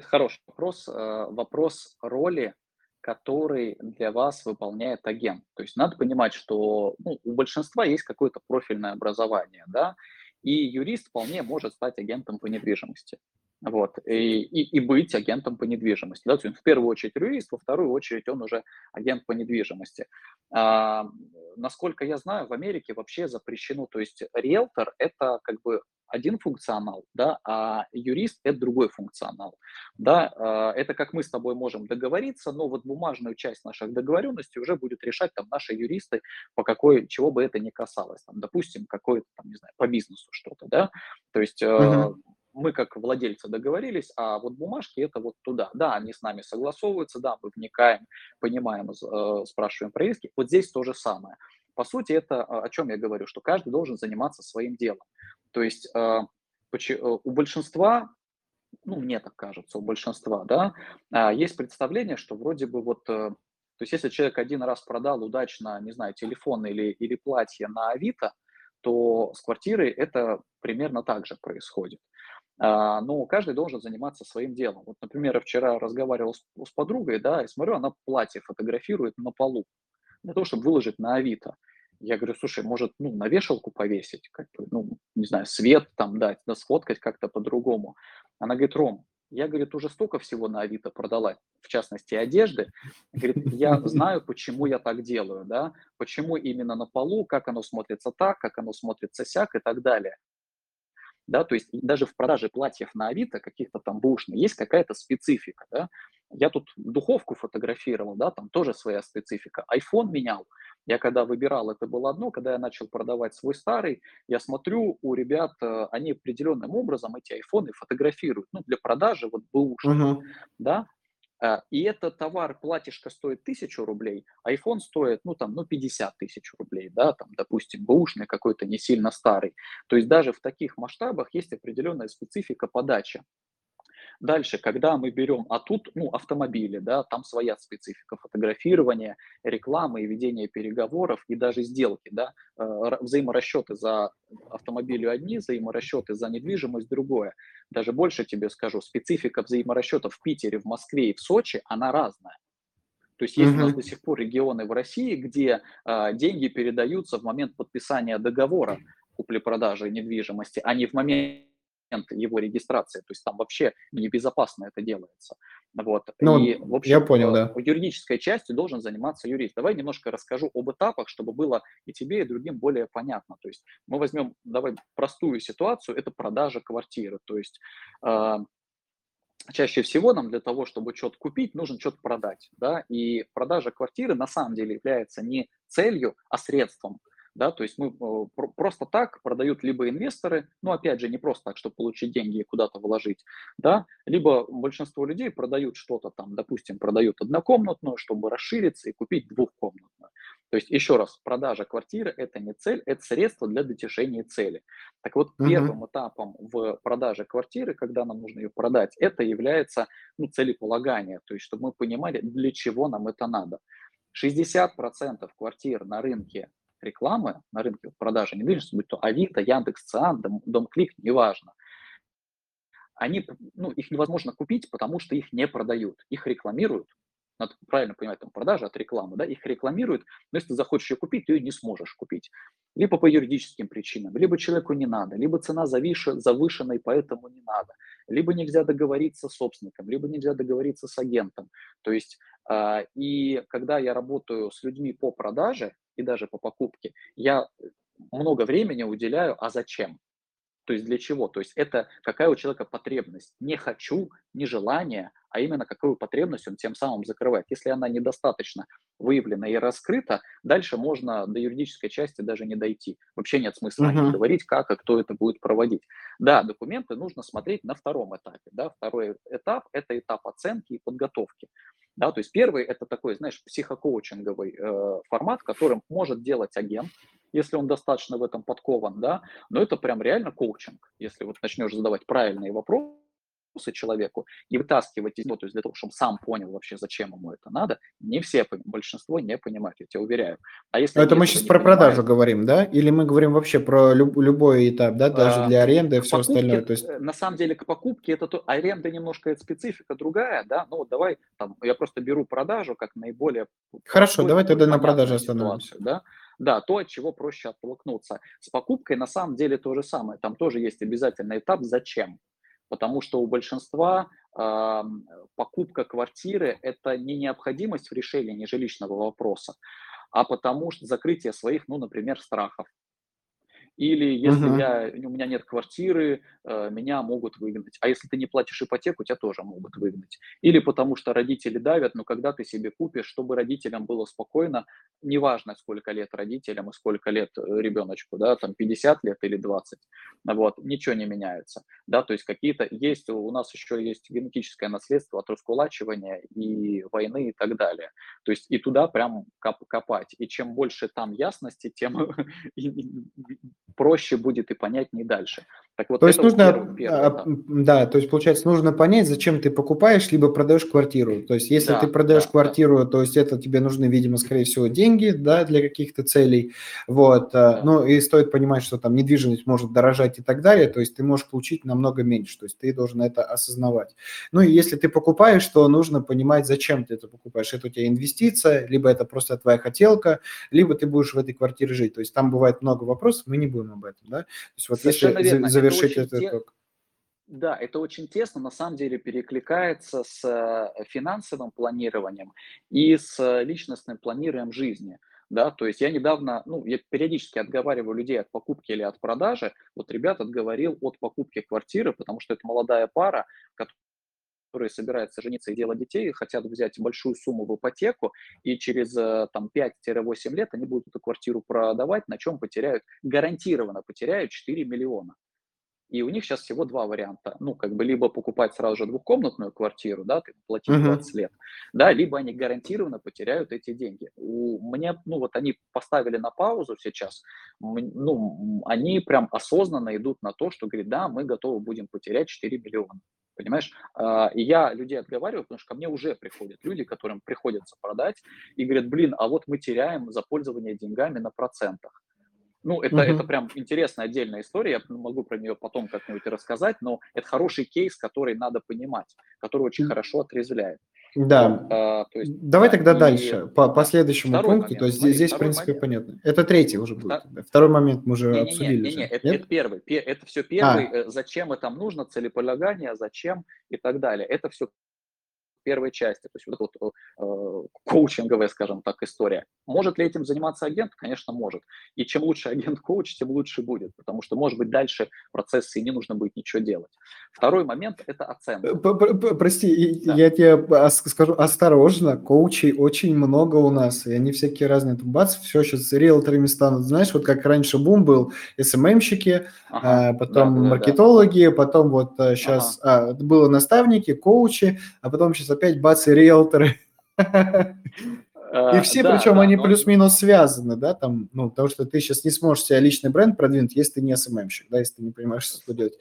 хороший вопрос. Вопрос роли, который для вас выполняет агент. То есть надо понимать, что у большинства есть какое-то профильное образование, да, и юрист вполне может стать агентом по недвижимости. Вот, и быть агентом по недвижимости. Да? То есть в первую очередь юрист, во вторую очередь он уже агент по недвижимости. Насколько я знаю, в Америке вообще запрещено, то есть риэлтор – это как бы один функционал, да, а юрист – это другой функционал. Да? Это как мы с тобой можем договориться, но вот бумажную часть наших договоренностей уже будет решать там наши юристы, чего бы это ни касалось. Там, допустим, какой-то, там, не знаю, по бизнесу что-то. Да? То есть… Мы как владельцы договорились, а вот бумажки это вот туда. Да, они с нами согласовываются, да, мы вникаем, понимаем, спрашиваем про риски. Вот здесь то же самое. По сути, это о чем я говорю, что каждый должен заниматься своим делом. То есть у большинства, мне так кажется, да, есть представление, что вроде бы вот... То есть если человек один раз продал удачно, не знаю, телефон или платье на Авито, то с квартирой это примерно так же происходит. Но каждый должен заниматься своим делом. Вот, например, я вчера разговаривал с подругой, да, и смотрю, она платье фотографирует на полу для того, чтобы выложить на Авито. Я говорю, слушай, может, на вешалку повесить, как бы, не знаю, свет там дать, да, сфоткать как-то по-другому. Она говорит, Ром, я, говорит, уже столько всего на Авито продала, в частности, одежды. Говорит, я знаю, почему я так делаю, да, почему именно на полу, как оно смотрится так, как оно смотрится сяк и так далее. Да, то есть даже в продаже платьев на Авито, каких-то там бушных, есть какая-то специфика, да. Я тут духовку фотографировал, да, там тоже своя специфика. Айфон менял. Я когда выбирал, это было одно. Когда я начал продавать свой старый, я смотрю, у ребят, они определенным образом эти айфоны фотографируют. Для продажи, бэушных, да. И этот товар, платьишко стоит 1000 рублей, айфон стоит, 50 тысяч рублей, да, там, допустим, бэушный какой-то, не сильно старый. То есть даже в таких масштабах есть определенная специфика подачи. Дальше, когда мы берем, а тут, автомобили, да, там своя специфика фотографирования, рекламы и ведения переговоров и даже сделки, да, взаиморасчеты за автомобили одни, взаиморасчеты за недвижимость другое. Даже больше тебе скажу, специфика взаиморасчетов в Питере, в Москве и в Сочи, она разная. То есть есть у нас до сих пор регионы в России, где деньги передаются в момент подписания договора купли-продажи недвижимости, а не в момент его регистрации, то есть там вообще небезопасно это делается. Вот. И, в общем, я понял, да. Юридической частью должен заниматься юрист. Давай немножко расскажу об этапах, чтобы было и тебе, и другим более понятно. То есть мы возьмем, давай, простую ситуацию, это продажа квартиры. То есть чаще всего нам для того, чтобы что-то купить, нужно что-то продать. Да? И продажа квартиры на самом деле является не целью, а средством. Да, то есть мы просто так продают либо инвесторы, опять же, не просто так, чтобы получить деньги и куда-то вложить, да, либо большинство людей продают что-то там, допустим, продают однокомнатную, чтобы расшириться и купить двухкомнатную. То есть, еще раз, продажа квартиры – это не цель, это средство для достижения цели. Так вот, первым этапом в продаже квартиры, когда нам нужно ее продать, это является целеполагание, то есть, чтобы мы понимали, для чего нам это надо. 60% квартир на рынке рекламы, на рынке продажи недвижимости, будь то Авито, Яндекс, Циан, Домклик, неважно. Они, их невозможно купить, потому что их не продают. Их рекламируют, надо правильно понимать, там продажа от рекламы, да, их рекламируют, но если ты захочешь ее купить, ты ее не сможешь купить. Либо по юридическим причинам, либо человеку не надо, либо цена завышена и поэтому не надо, либо нельзя договориться с собственником, либо нельзя договориться с агентом. То есть, и когда я работаю с людьми по продаже, и даже по покупке, я много времени уделяю, а зачем? То есть для чего? То есть это какая у человека потребность. Не хочу, не желание, а именно какую потребность он тем самым закрывает. Если она недостаточно выявлена и раскрыта, дальше можно до юридической части даже не дойти. Вообще нет смысла говорить, как и кто это будет проводить. Да, документы нужно смотреть на втором этапе. Да? Второй этап – это этап оценки и подготовки. Да, то есть первый – это такой, знаешь, психокоучинговый формат, которым может делать агент, если он достаточно в этом подкован, да, но это прям реально коучинг, если вот начнешь задавать правильные вопросы человеку и вытаскивать из него, то есть для того, чтобы он сам понял вообще, зачем ему это надо, не все, большинство не понимают, я тебя уверяю. А если это мы сейчас про продажу говорим, да? Или мы говорим вообще про любой этап, да, даже для аренды и все остальное? То есть... На самом деле к покупке это то, аренда немножко это специфика другая, да, давай там, я просто беру продажу как наиболее... Хорошо, давай тогда на продаже остановимся. Да? Да, то, от чего проще оттолкнуться. С покупкой на самом деле то же самое, там тоже есть обязательный этап «зачем?». Потому что у большинства покупка квартиры – это не необходимость в решении жилищного вопроса, а потому что закрытие своих, например, страхов. Или если у меня нет квартиры, меня могут выгнать. А если ты не платишь ипотеку, тебя тоже могут выгнать. Или потому что родители давят, но когда ты себе купишь, чтобы родителям было спокойно, неважно, сколько лет родителям и сколько лет ребеночку, да, там 50 лет или 20, вот, ничего не меняется. Да, то есть какие-то есть, у нас еще есть генетическое наследство от раскулачивания и войны и так далее. То есть и туда прям копать. И чем больше там ясности, тем проще будет и понятнее дальше. Вот то есть нужно, то есть получается, нужно понять, зачем ты покупаешь, либо продаешь квартиру. То есть если ты продаешь квартиру, то есть это тебе нужны, видимо, скорее всего, деньги, да, для каких-то целей. Вот. Да. Ну и стоит понимать, что там недвижимость может дорожать и так далее, то есть ты можешь получить намного меньше, то есть ты должен это осознавать. Ну и если ты покупаешь, то нужно понимать, зачем ты это покупаешь. Это у тебя инвестиция, либо это просто твоя хотелка, либо ты будешь в этой квартире жить. То есть там бывает много вопросов, мы не будем об этом, да. То есть вот если завершить этот итог. Да, это очень тесно, на самом деле, перекликается с финансовым планированием и с личностным планированием жизни. Да, то есть я недавно, я периодически отговариваю людей от покупки или от продажи. Вот ребят отговорил от покупки квартиры, потому что это молодая пара, которые собираются жениться и делать детей, хотят взять большую сумму в ипотеку, и через там, 5-8 лет они будут эту квартиру продавать, на чем потеряют, гарантированно потеряют 4 миллиона. И у них сейчас всего два варианта. Либо покупать сразу же двухкомнатную квартиру, да, платить 20 лет, да, либо они гарантированно потеряют эти деньги. У меня, они поставили на паузу сейчас, они прям осознанно идут на то, что, говорит, да, мы готовы будем потерять 4 миллиона. Понимаешь? И я людей отговариваю, потому что ко мне уже приходят люди, которым приходится продать, и говорят, а вот мы теряем за пользование деньгами на процентах. Это прям интересная отдельная история, я могу про нее потом как-нибудь рассказать, но это хороший кейс, который надо понимать, который очень хорошо отрезвляет. Да. Давай тогда дальше, по следующему пункту, то есть здесь, в принципе, понятно. Это третий уже будет. Второй момент мы уже обсудили. Это первый. Это все первый. Зачем это нужно, целеполагание, зачем и так далее. Это все первой части, то есть вот коучинговая, скажем так, история. Может ли этим заниматься агент? Конечно, может. И чем лучше агент-коуч, тем лучше будет, потому что, может быть, дальше в процессе не нужно будет ничего делать. Второй момент – это оценка. Прости, да. Я тебе скажу осторожно, коучей очень много у нас, и они всякие разные, бац, все сейчас риэлторами станут, знаешь, вот как раньше бум был, СММщики, потом маркетологи, потом вот сейчас было наставники, коучи, а потом сейчас опять бац и риэлторы. И все, причем они плюс-минус связаны, да, там, потому что ты сейчас не сможешь себе личный бренд продвинуть, если ты не СММщик, да, если ты не понимаешь, что делать.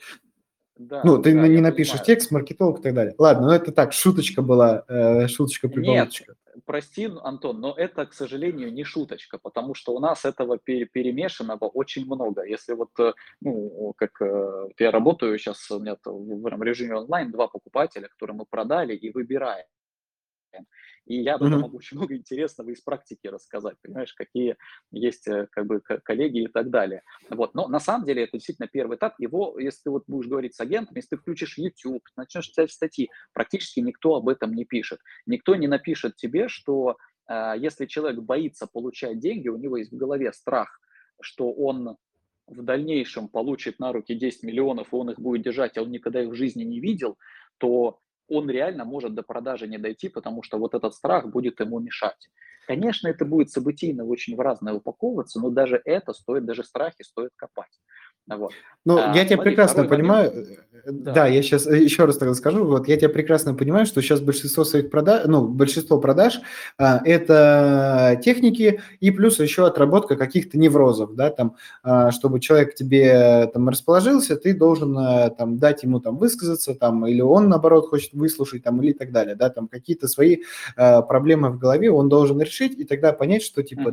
Да, ты не напишешь текст, маркетолог и так далее. Ладно, это так, шуточка была, шуточка-приколочка. Нет, прости, Антон, но это, к сожалению, не шуточка, потому что у нас этого перемешанного очень много. Если как я работаю сейчас, у меня в режиме онлайн два покупателя, которые мы продали и выбираем. И я об этом могу очень много интересного из практики рассказать, понимаешь, какие есть коллеги и так далее. Вот. Но на самом деле это действительно первый этап. Его, если ты будешь говорить с агентом, если ты включишь YouTube, начнешь читать статьи, практически никто об этом не пишет. Никто не напишет тебе, что если человек боится получать деньги, у него есть в голове страх, что он в дальнейшем получит на руки 10 миллионов, и он их будет держать, а он никогда их в жизни не видел, то он реально может до продажи не дойти, потому что вот этот страх будет ему мешать. Конечно, это будет событийно очень в разное упаковываться, но даже это стоит, даже страхи стоит копать. Вот. Я тебя прекрасно понимаю. Да, я сейчас еще раз так скажу. Вот я тебя прекрасно понимаю, что сейчас большинство своих продаж, большинство продаж это техники и плюс еще отработка каких-то неврозов, да, там, чтобы человек к тебе там расположился, ты должен там дать ему там высказаться, там, или он наоборот хочет выслушать, там, или так далее, да, там какие-то свои проблемы в голове он должен решить и тогда понять, что типа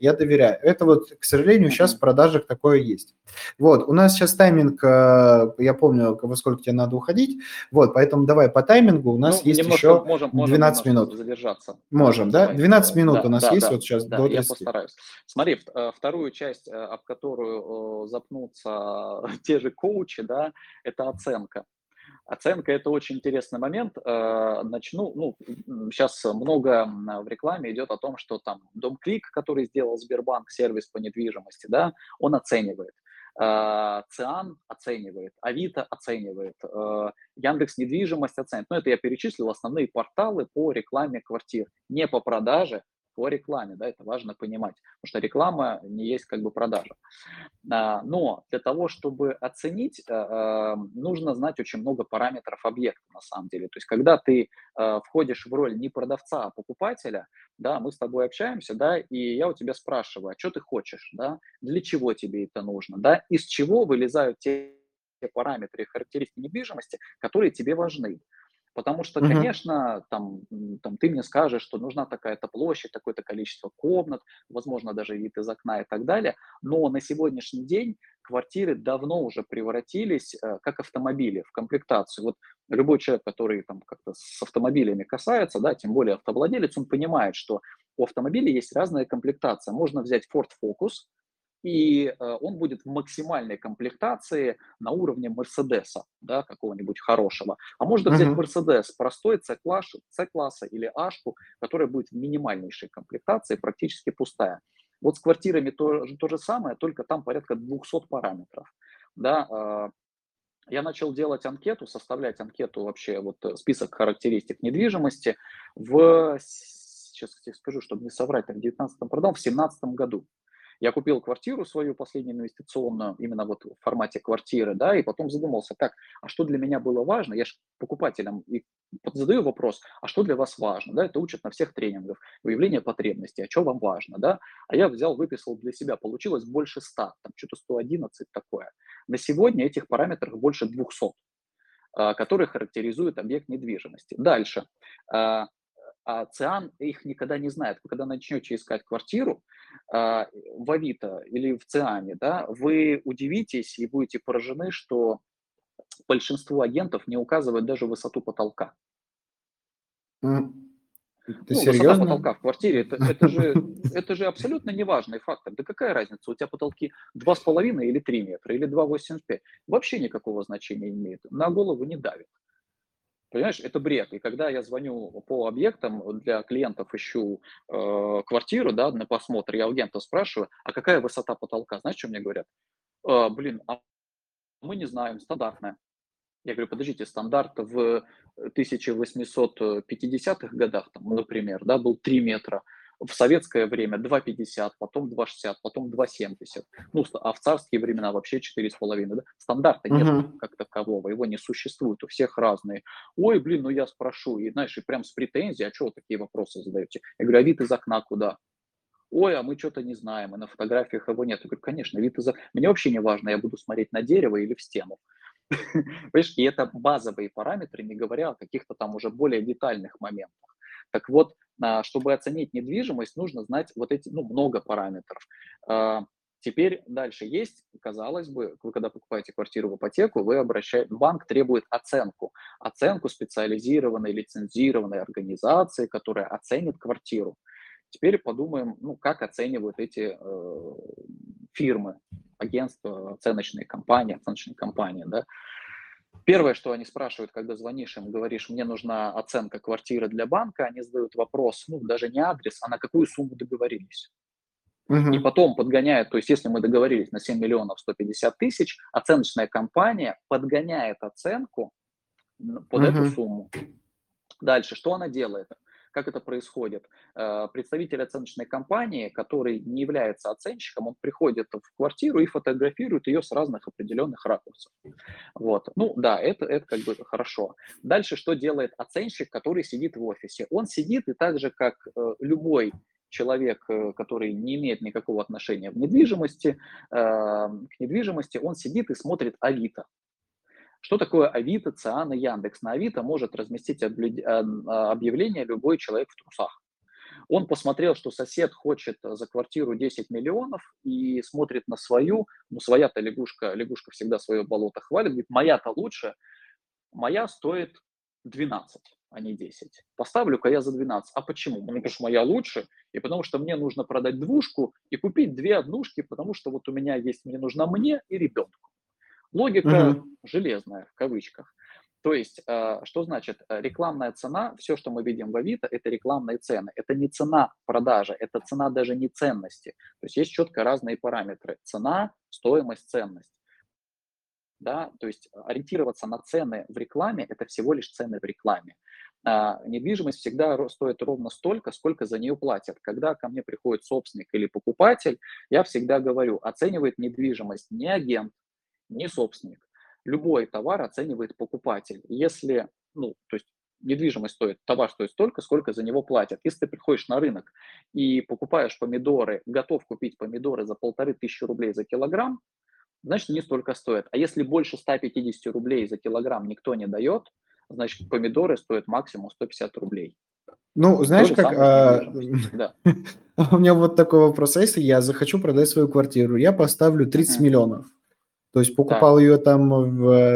я доверяю. Это вот, к сожалению, сейчас в продажах такое есть. Вот, у нас сейчас тайминг, я помню, во сколько тебе надо уходить, вот, поэтому давай по таймингу, у нас есть еще 12 минут. Задержаться. Можем, да? 12 минут у нас есть вот сейчас до 30. Я постараюсь. Смотри, вторую часть, об которую запнутся те же коучи, да, это оценка. Оценка – это очень интересный момент. Начну, сейчас много в рекламе идет о том, что там DomClick, который сделал Сбербанк, сервис по недвижимости, да, он оценивает. Циан оценивает, Авито оценивает, Яндекс.Недвижимость оценивает. Это я перечислил основные порталы по рекламе квартир. Не по продаже, по рекламе. Да, это важно понимать, потому что реклама не есть продажа. Но для того, чтобы оценить, нужно знать очень много параметров объекта на самом деле. То есть когда ты входишь в роль не продавца, а покупателя, да, мы с тобой общаемся, да, и я у тебя спрашиваю, а что ты хочешь, да, для чего тебе это нужно, да, из чего вылезают те те параметры и характеристики недвижимости, которые тебе важны. Потому что, конечно, там ты мне скажешь, что нужна такая-то площадь, такое-то количество комнат, возможно, даже вид из окна и так далее. Но на сегодняшний день квартиры давно уже превратились, как автомобили, в комплектацию. Вот любой человек, который там как-то с автомобилями касается, да, тем более автовладелец, он понимает, что у автомобиля есть разная комплектация. Можно взять Ford Focus, и он будет в максимальной комплектации на уровне Мерседеса, да, какого-нибудь хорошего. А можно взять Мерседес простой C-класса или H-ку, которая будет в минимальнейшей комплектации, практически пустая. Вот с квартирами то же самое, только там порядка 200 параметров. Да. Я начал делать анкету, составлять анкету вообще, вот список характеристик недвижимости сейчас я скажу, чтобы не соврать, там в 19-м продал, в 17-м году. Я купил квартиру свою, последнюю инвестиционную, именно вот в формате квартиры, да, и потом задумался, так, а что для меня было важно? Я же покупателям и задаю вопрос, а что для вас важно, да, это учат на всех тренингах, выявление потребностей, а что вам важно, да, а я взял, выписал для себя, получилось больше 100, там что-то 111 такое. На сегодня этих параметров больше 200, которые характеризуют объект недвижимости. Дальше. А ЦИАН их никогда не знает. Вы когда начнете искать квартиру в Авито или в ЦИАНе, да, вы удивитесь и будете поражены, что большинство агентов не указывает даже высоту потолка. Серьезно? Высота потолка в квартире, это же абсолютно неважный фактор. Да какая разница, у тебя потолки 2,5 или 3 метра, или 2,85. Вообще никакого значения не имеет. На голову не давит. Понимаешь, это бред. И когда я звоню по объектам, для клиентов ищу квартиру, да, на посмотр, я у агента спрашиваю, а какая высота потолка? Знаешь, что мне говорят? А мы не знаем, стандартная. Я говорю, подождите, стандарт в 1850-х годах, там, например, да, был 3 метра. В советское время 2,50, потом 2,60, потом 2,70. Ну, а в царские времена вообще 4,5. Да? Стандарта нет как такового, его не существует, у всех разные. Ой, блин, ну я спрошу, и знаешь, и прям с претензией, а чего такие вопросы задаете? Я говорю, а вид из окна куда? Ой, а мы что-то не знаем, и на фотографиях его нет. Я говорю, конечно, вид из окна. Мне вообще не важно, я буду смотреть на дерево или в стену. Понимаешь, и это базовые параметры, не говоря о каких-то там уже более детальных моментах. Так вот, чтобы оценить недвижимость, нужно знать вот эти, ну, много параметров. Теперь дальше есть, казалось бы, вы когда покупаете квартиру в ипотеку, банк требует оценку специализированной, лицензированной организации, которая оценит квартиру. Теперь подумаем, ну, как оценивают эти фирмы, агентства, оценочные компании, да. Первое, что они спрашивают, когда звонишь им, говоришь, мне нужна оценка квартиры для банка, они задают вопрос, ну, даже не адрес, а на какую сумму договорились. И потом подгоняют, то есть если мы договорились на 7 миллионов 150 тысяч, оценочная компания подгоняет оценку под эту сумму. Дальше, что она делает? Как это происходит? Представитель оценочной компании, который не является оценщиком, он приходит в квартиру и фотографирует ее с разных определенных ракурсов. Вот. Ну да, это как бы хорошо. Дальше что делает оценщик, который сидит в офисе? Он сидит и так же, как любой человек, который не имеет никакого отношения к недвижимости, он сидит и смотрит Авито. Что такое Авито, ЦИАН и Яндекс? На Авито может разместить объявление любой человек в трусах. Он посмотрел, что сосед хочет за квартиру 10 миллионов и смотрит на свою, ну своя-то лягушка всегда свое болото хвалит, говорит, моя-то лучше, моя стоит 12, а не 10. Поставлю-ка я за 12. А почему? Ну, потому что моя лучше, и потому что мне нужно продать двушку и купить 2 однушки, потому что вот у меня есть, мне нужна мне и ребенку. Логика железная, в кавычках. То есть, что значит рекламная цена? Все, что мы видим в Авито, это рекламные цены. Это не цена продажи, это цена даже не ценности. То есть, есть четко разные параметры. Цена, стоимость, ценность. Да? То есть, ориентироваться на цены в рекламе – это всего лишь цены в рекламе. Недвижимость всегда стоит ровно столько, сколько за нее платят. Когда ко мне приходит собственник или покупатель, я всегда говорю, оценивает недвижимость не агент, не собственник. Любой товар оценивает покупатель. Если, ну, то есть недвижимость стоит, товар стоит столько, сколько за него платят. Если ты приходишь на рынок и покупаешь помидоры, готов купить помидоры за 1500 рублей за килограмм, значит, они столько стоят. А если больше 150 рублей за килограмм никто не дает, значит, помидоры стоят максимум 150 рублей. Ну, знаешь, у меня вот такой вопрос. Если я захочу продать свою квартиру, я поставлю 30 миллионов. То есть покупал ее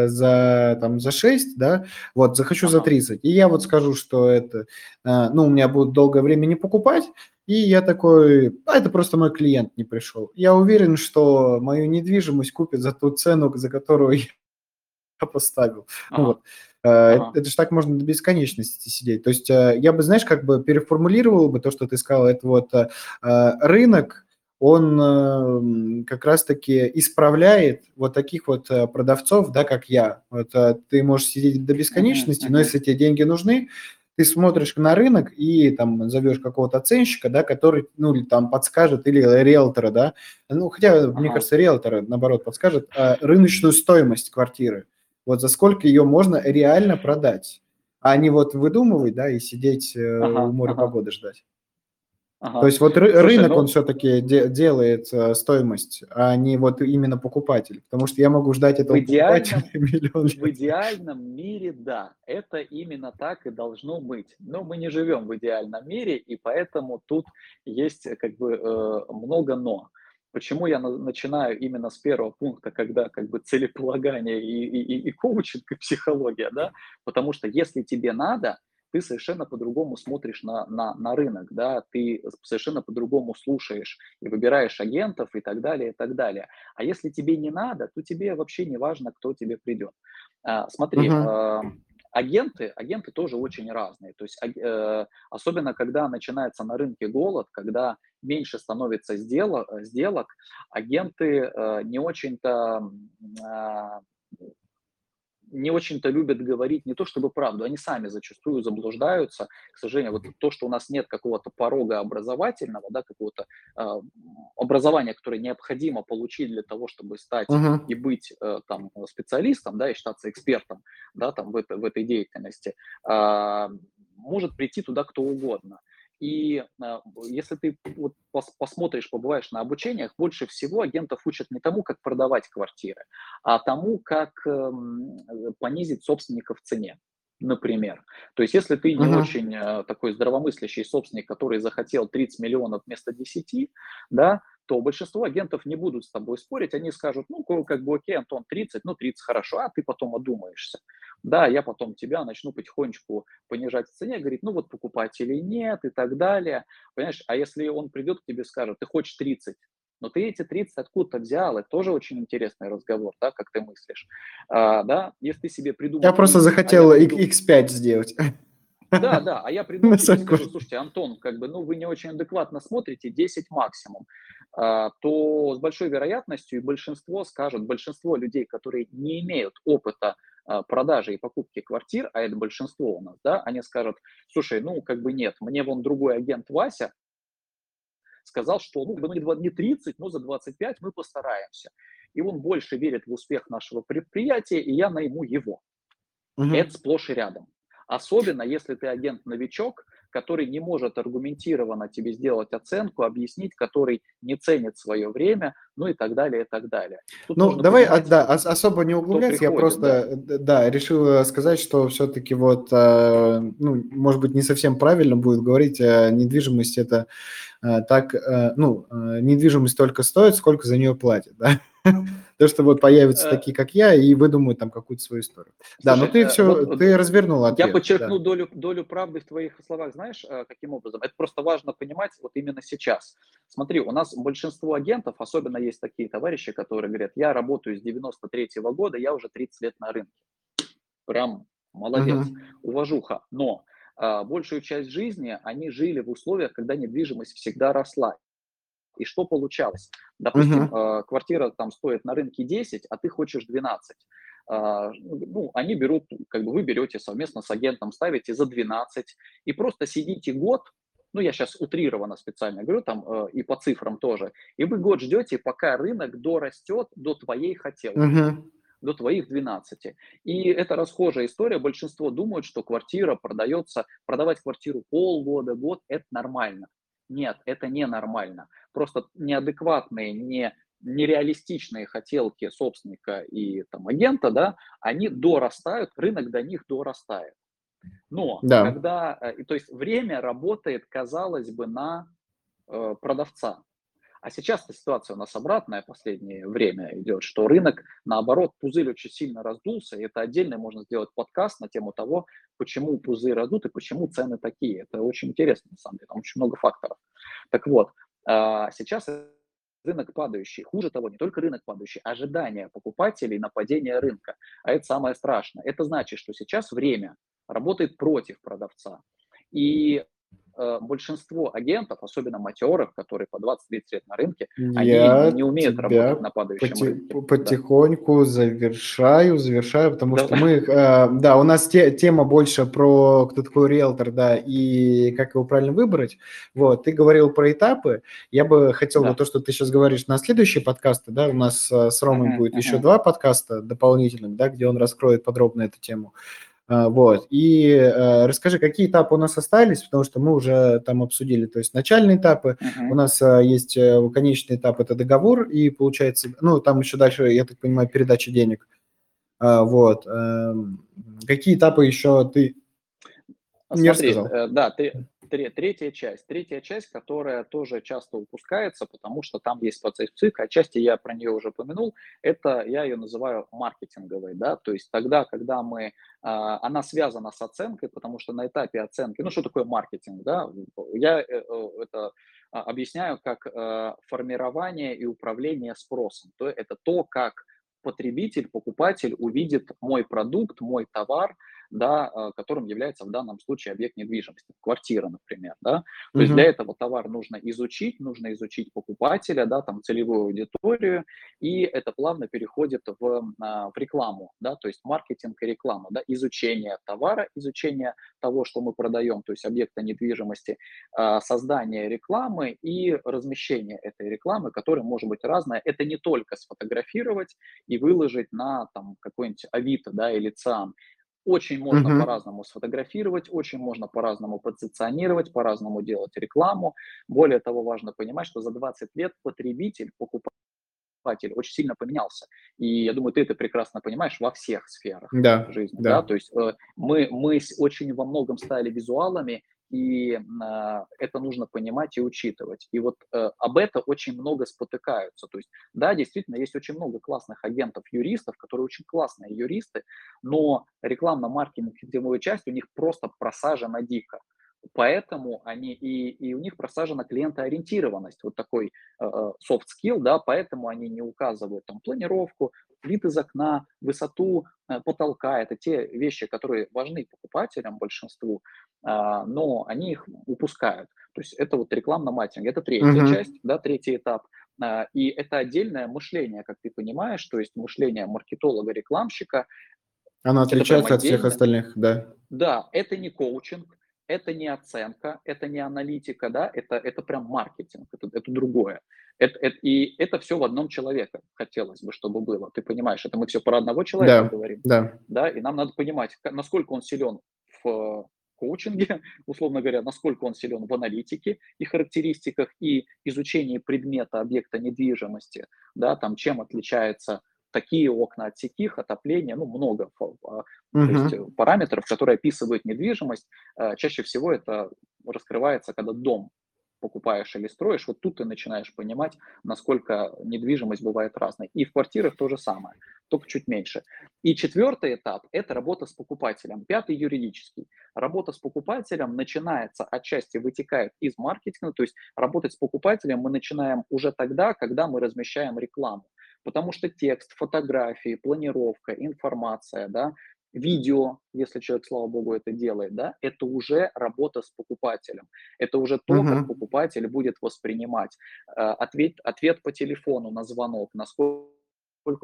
за 6, да, вот, захочу за 30. И я вот скажу, что это, у меня будут долгое время не покупать, и я такой, это просто мой клиент не пришел. Я уверен, что мою недвижимость купят за ту цену, за которую я поставил. Это же так можно до бесконечности сидеть. То есть я бы, знаешь, как бы переформулировал бы то, что ты сказал, это вот рынок, он как раз-таки исправляет вот таких вот продавцов, да, как я. Вот, ты можешь сидеть до бесконечности, но если тебе деньги нужны, ты смотришь на рынок и там зовешь какого-то оценщика, да, который, подскажет, или риэлтора, да. Мне кажется, риэлтора, наоборот, подскажет рыночную стоимость квартиры. Вот за сколько ее можно реально продать, а не вот выдумывать, да, и сидеть у моря погоды ждать. То есть вот рынок, он все-таки делает стоимость, а не вот именно покупатель. Потому что я могу ждать этого покупателя миллион лет. В идеальном мире, да, это именно так и должно быть. Но мы не живем в идеальном мире, и поэтому тут есть как бы много «но». Почему я начинаю именно с первого пункта, когда как бы целеполагание и коучинг, и психология, да? Потому что если тебе надо, ты совершенно по-другому смотришь на рынок, да, ты совершенно по-другому слушаешь и выбираешь агентов и так далее, и так далее. А если тебе не надо, то тебе вообще не важно, кто тебе придет. Смотри, агенты тоже очень разные. То есть особенно, когда начинается на рынке голод, когда меньше становится сделок, агенты не очень-то любят говорить не то чтобы правду, они сами зачастую заблуждаются. К сожалению, вот то, что у нас нет какого-то порога образовательного, да, какого-то образования, которое необходимо получить для того, чтобы стать и быть там специалистом, да, и считаться экспертом, да, там в этой деятельности, может прийти туда кто угодно. И если ты вот посмотришь, побываешь на обучениях, больше всего агентов учат не тому, как продавать квартиры, а тому, как понизить собственника в цене, например. То есть если ты не очень такой здравомыслящий собственник, который захотел 30 миллионов вместо 10, да, то большинство агентов не будут с тобой спорить, они скажут, окей, Антон, 30, 30 хорошо, а ты потом одумаешься. Да, я потом тебя начну потихонечку понижать в цене, говорит, покупателей нет и так далее. Понимаешь, а если он придет к тебе и скажет, ты хочешь 30, но ты эти 30 откуда-то взял, это тоже очень интересный разговор, да, как ты мыслишь. Да, если ты себе придумал... Я просто захотел X5 сделать. Да, а я придумал, слушайте, Антон, вы не очень адекватно смотрите, 10 максимум, то с большой вероятностью и большинство людей, которые не имеют опыта продажи и покупки квартир, а это большинство у нас, да, они скажут, слушай, нет, мне вон другой агент Вася сказал, что не 30, но за 25 мы постараемся. И он больше верит в успех нашего предприятия, и я найму его. Это сплошь и рядом. Особенно, если ты агент-новичок, который не может аргументированно тебе сделать оценку, объяснить, который не ценит свое время, и так далее, и так далее. Тут давай особо не углубляться, я просто решил сказать, что все-таки может быть, не совсем правильно будет говорить, недвижимость это так, недвижимость только стоит, сколько за нее платят, да? То, что появятся такие, как я, и выдумают там какую-то свою историю. Слушай, да, но ты ты развернул ответ. Я подчеркну долю правды в твоих словах, знаешь, каким образом? Это просто важно понимать вот именно сейчас. Смотри, у нас большинство агентов, особенно есть такие товарищи, которые говорят, я работаю с 93-го года, я уже 30 лет на рынке. Прям молодец, уважуха. Но большую часть жизни они жили в условиях, когда недвижимость всегда росла. И что получалось? Допустим, квартира там стоит на рынке 10, а ты хочешь 12. Они берут, вы берете совместно с агентом, ставите за 12 и просто сидите год, я сейчас утрированно специально говорю, и по цифрам тоже, и вы год ждете, пока рынок дорастет до твоей хотелки. До твоих 12. И это расхожая история. Большинство думают, что квартира продавать квартиру полгода, год – это нормально. Нет, это ненормально. Просто неадекватные, не нереалистичные хотелки собственника и там, агента, да, они дорастают, рынок до них дорастает. Но да. когда, то есть время работает, казалось бы, на продавца. А сейчас-то ситуация у нас обратная в последнее время идет, что рынок, наоборот, пузырь очень сильно раздулся, и это отдельно можно сделать подкаст на тему того, почему пузырь раздут и почему цены такие. Это очень интересно, на самом деле, там очень много факторов. Так вот, сейчас рынок падающий. Хуже того, не только рынок падающий, ожидания покупателей на падение рынка. А это самое страшное. Это значит, что сейчас время работает против продавца. И большинство агентов, особенно матерых, которые по 20-30 лет на рынке, они не умеют работать на падающем рынке. Потихоньку завершаю, потому что мы... да, у нас тема больше про кто такой риэлтор, да, и как его правильно выбрать. Вот, ты говорил про этапы. Я бы хотел вот то, что ты сейчас говоришь, на следующие подкасты, да, у нас с Ромой будет еще два подкаста дополнительных, да, где он раскроет подробно эту тему. Вот, и расскажи, какие этапы у нас остались, потому что мы уже там обсудили, то есть начальные этапы, у нас есть конечный этап, это договор, и получается, ну, там еще дальше, я так понимаю, передача денег, вот, какие этапы еще ты не рассказал? Да, третья часть, которая тоже часто упускается, потому что там есть процесс психологии, отчасти я про нее уже упомянул, это я ее называю маркетинговой, да, то есть тогда, когда мы, она связана с оценкой, потому что на этапе оценки, ну что такое маркетинг, да, я это объясняю как формирование и управление спросом, то это то, как потребитель, покупатель увидит мой продукт, мой товар, да, которым является в данном случае объект недвижимости, квартира, например. Да? То есть для этого товар нужно изучить покупателя, да, там, целевую аудиторию, и это плавно переходит в рекламу, да, то есть маркетинг и реклама, да, изучение товара, изучение того, что мы продаем, то есть объекта недвижимости, создание рекламы и размещение этой рекламы, которая может быть разная. Это не только сфотографировать и выложить на там, какой-нибудь Авито, да, или ЦИАН. Очень можно по-разному сфотографировать, очень можно по-разному позиционировать, по-разному делать рекламу. Более того, важно понимать, что за 20 лет потребитель, покупатель очень сильно поменялся. И я думаю, ты это прекрасно понимаешь во всех сферах жизни. Да? То есть мы очень во многом стали визуалами, и это нужно понимать и учитывать. И вот об этом очень много спотыкаются. То есть, да, действительно, есть очень много классных агентов-юристов, которые очень классные юристы, но рекламно-маркетинговая часть у них просто просажена дико. Поэтому они и у них просажена клиентоориентированность, вот такой soft skill, да, поэтому они не указывают там планировку, вид из окна, высоту потолка, это те вещи, которые важны покупателям, большинству, но они их упускают. То есть это вот рекламно-маркетинг, это третья часть, да, третий этап. И это отдельное мышление, как ты понимаешь, то есть мышление маркетолога, рекламщика. Оно отличается от всех остальных, да. Да, это не коучинг. Это не оценка, это не аналитика, да, это прям маркетинг, это другое. И это все в одном человеке, хотелось бы, чтобы было. Ты понимаешь, это мы все про одного человека говорим. Да, и нам надо понимать, насколько он силен в коучинге, условно говоря, насколько он силен в аналитике и характеристиках, и изучении предмета, объекта недвижимости, да, там чем отличается такие окна от таких, отопление, ну, много есть параметров, которые описывают недвижимость. Чаще всего это раскрывается, когда дом покупаешь или строишь. Вот тут ты начинаешь понимать, насколько недвижимость бывает разной. И в квартирах то же самое, только чуть меньше. И четвертый этап – это работа с покупателем. Пятый – юридический. Работа с покупателем начинается, отчасти вытекает из маркетинга. То есть работать с покупателем мы начинаем уже тогда, когда мы размещаем рекламу. Потому что текст, фотографии, планировка, информация, да, видео, если человек, слава богу, это делает, да, это уже работа с покупателем. Это уже то, как покупатель будет воспринимать. Ответ по телефону на звонок, насколько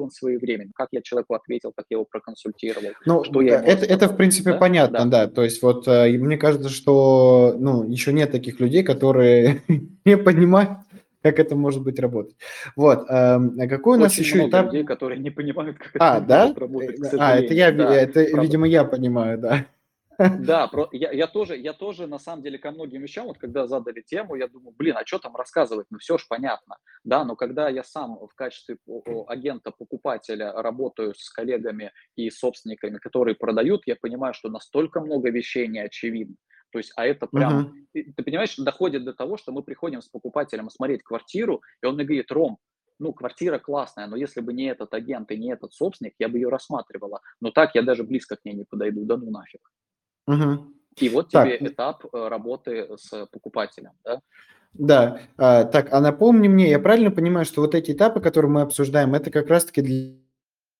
он своевременен, как я человеку ответил, как я его проконсультировал. Ну, что я это в принципе, понятно, да. То есть вот мне кажется, что еще нет таких людей, которые не понимают, как это может быть работать. Вот. Какой у нас очень еще много этап? Людей, которые не понимают, как это может работать. Это я, видимо, я понимаю, да. Да, я тоже на самом деле ко многим вещам, вот когда задали тему, я думаю, а что там рассказывать, все ж понятно, да, но когда я сам в качестве агента-покупателя работаю с коллегами и собственниками, которые продают, я понимаю, что настолько много вещей не очевидно. То есть, а это прям, ты понимаешь, доходит до того, что мы приходим с покупателем смотреть квартиру, и он мне говорит: Ром, квартира классная, но если бы не этот агент и не этот собственник, я бы ее рассматривала. Но так я даже близко к ней не подойду, да ну нафиг. И вот тебе этап работы с покупателем, да? Да. Так, а напомни мне, я правильно понимаю, что вот эти этапы, которые мы обсуждаем, это как раз-таки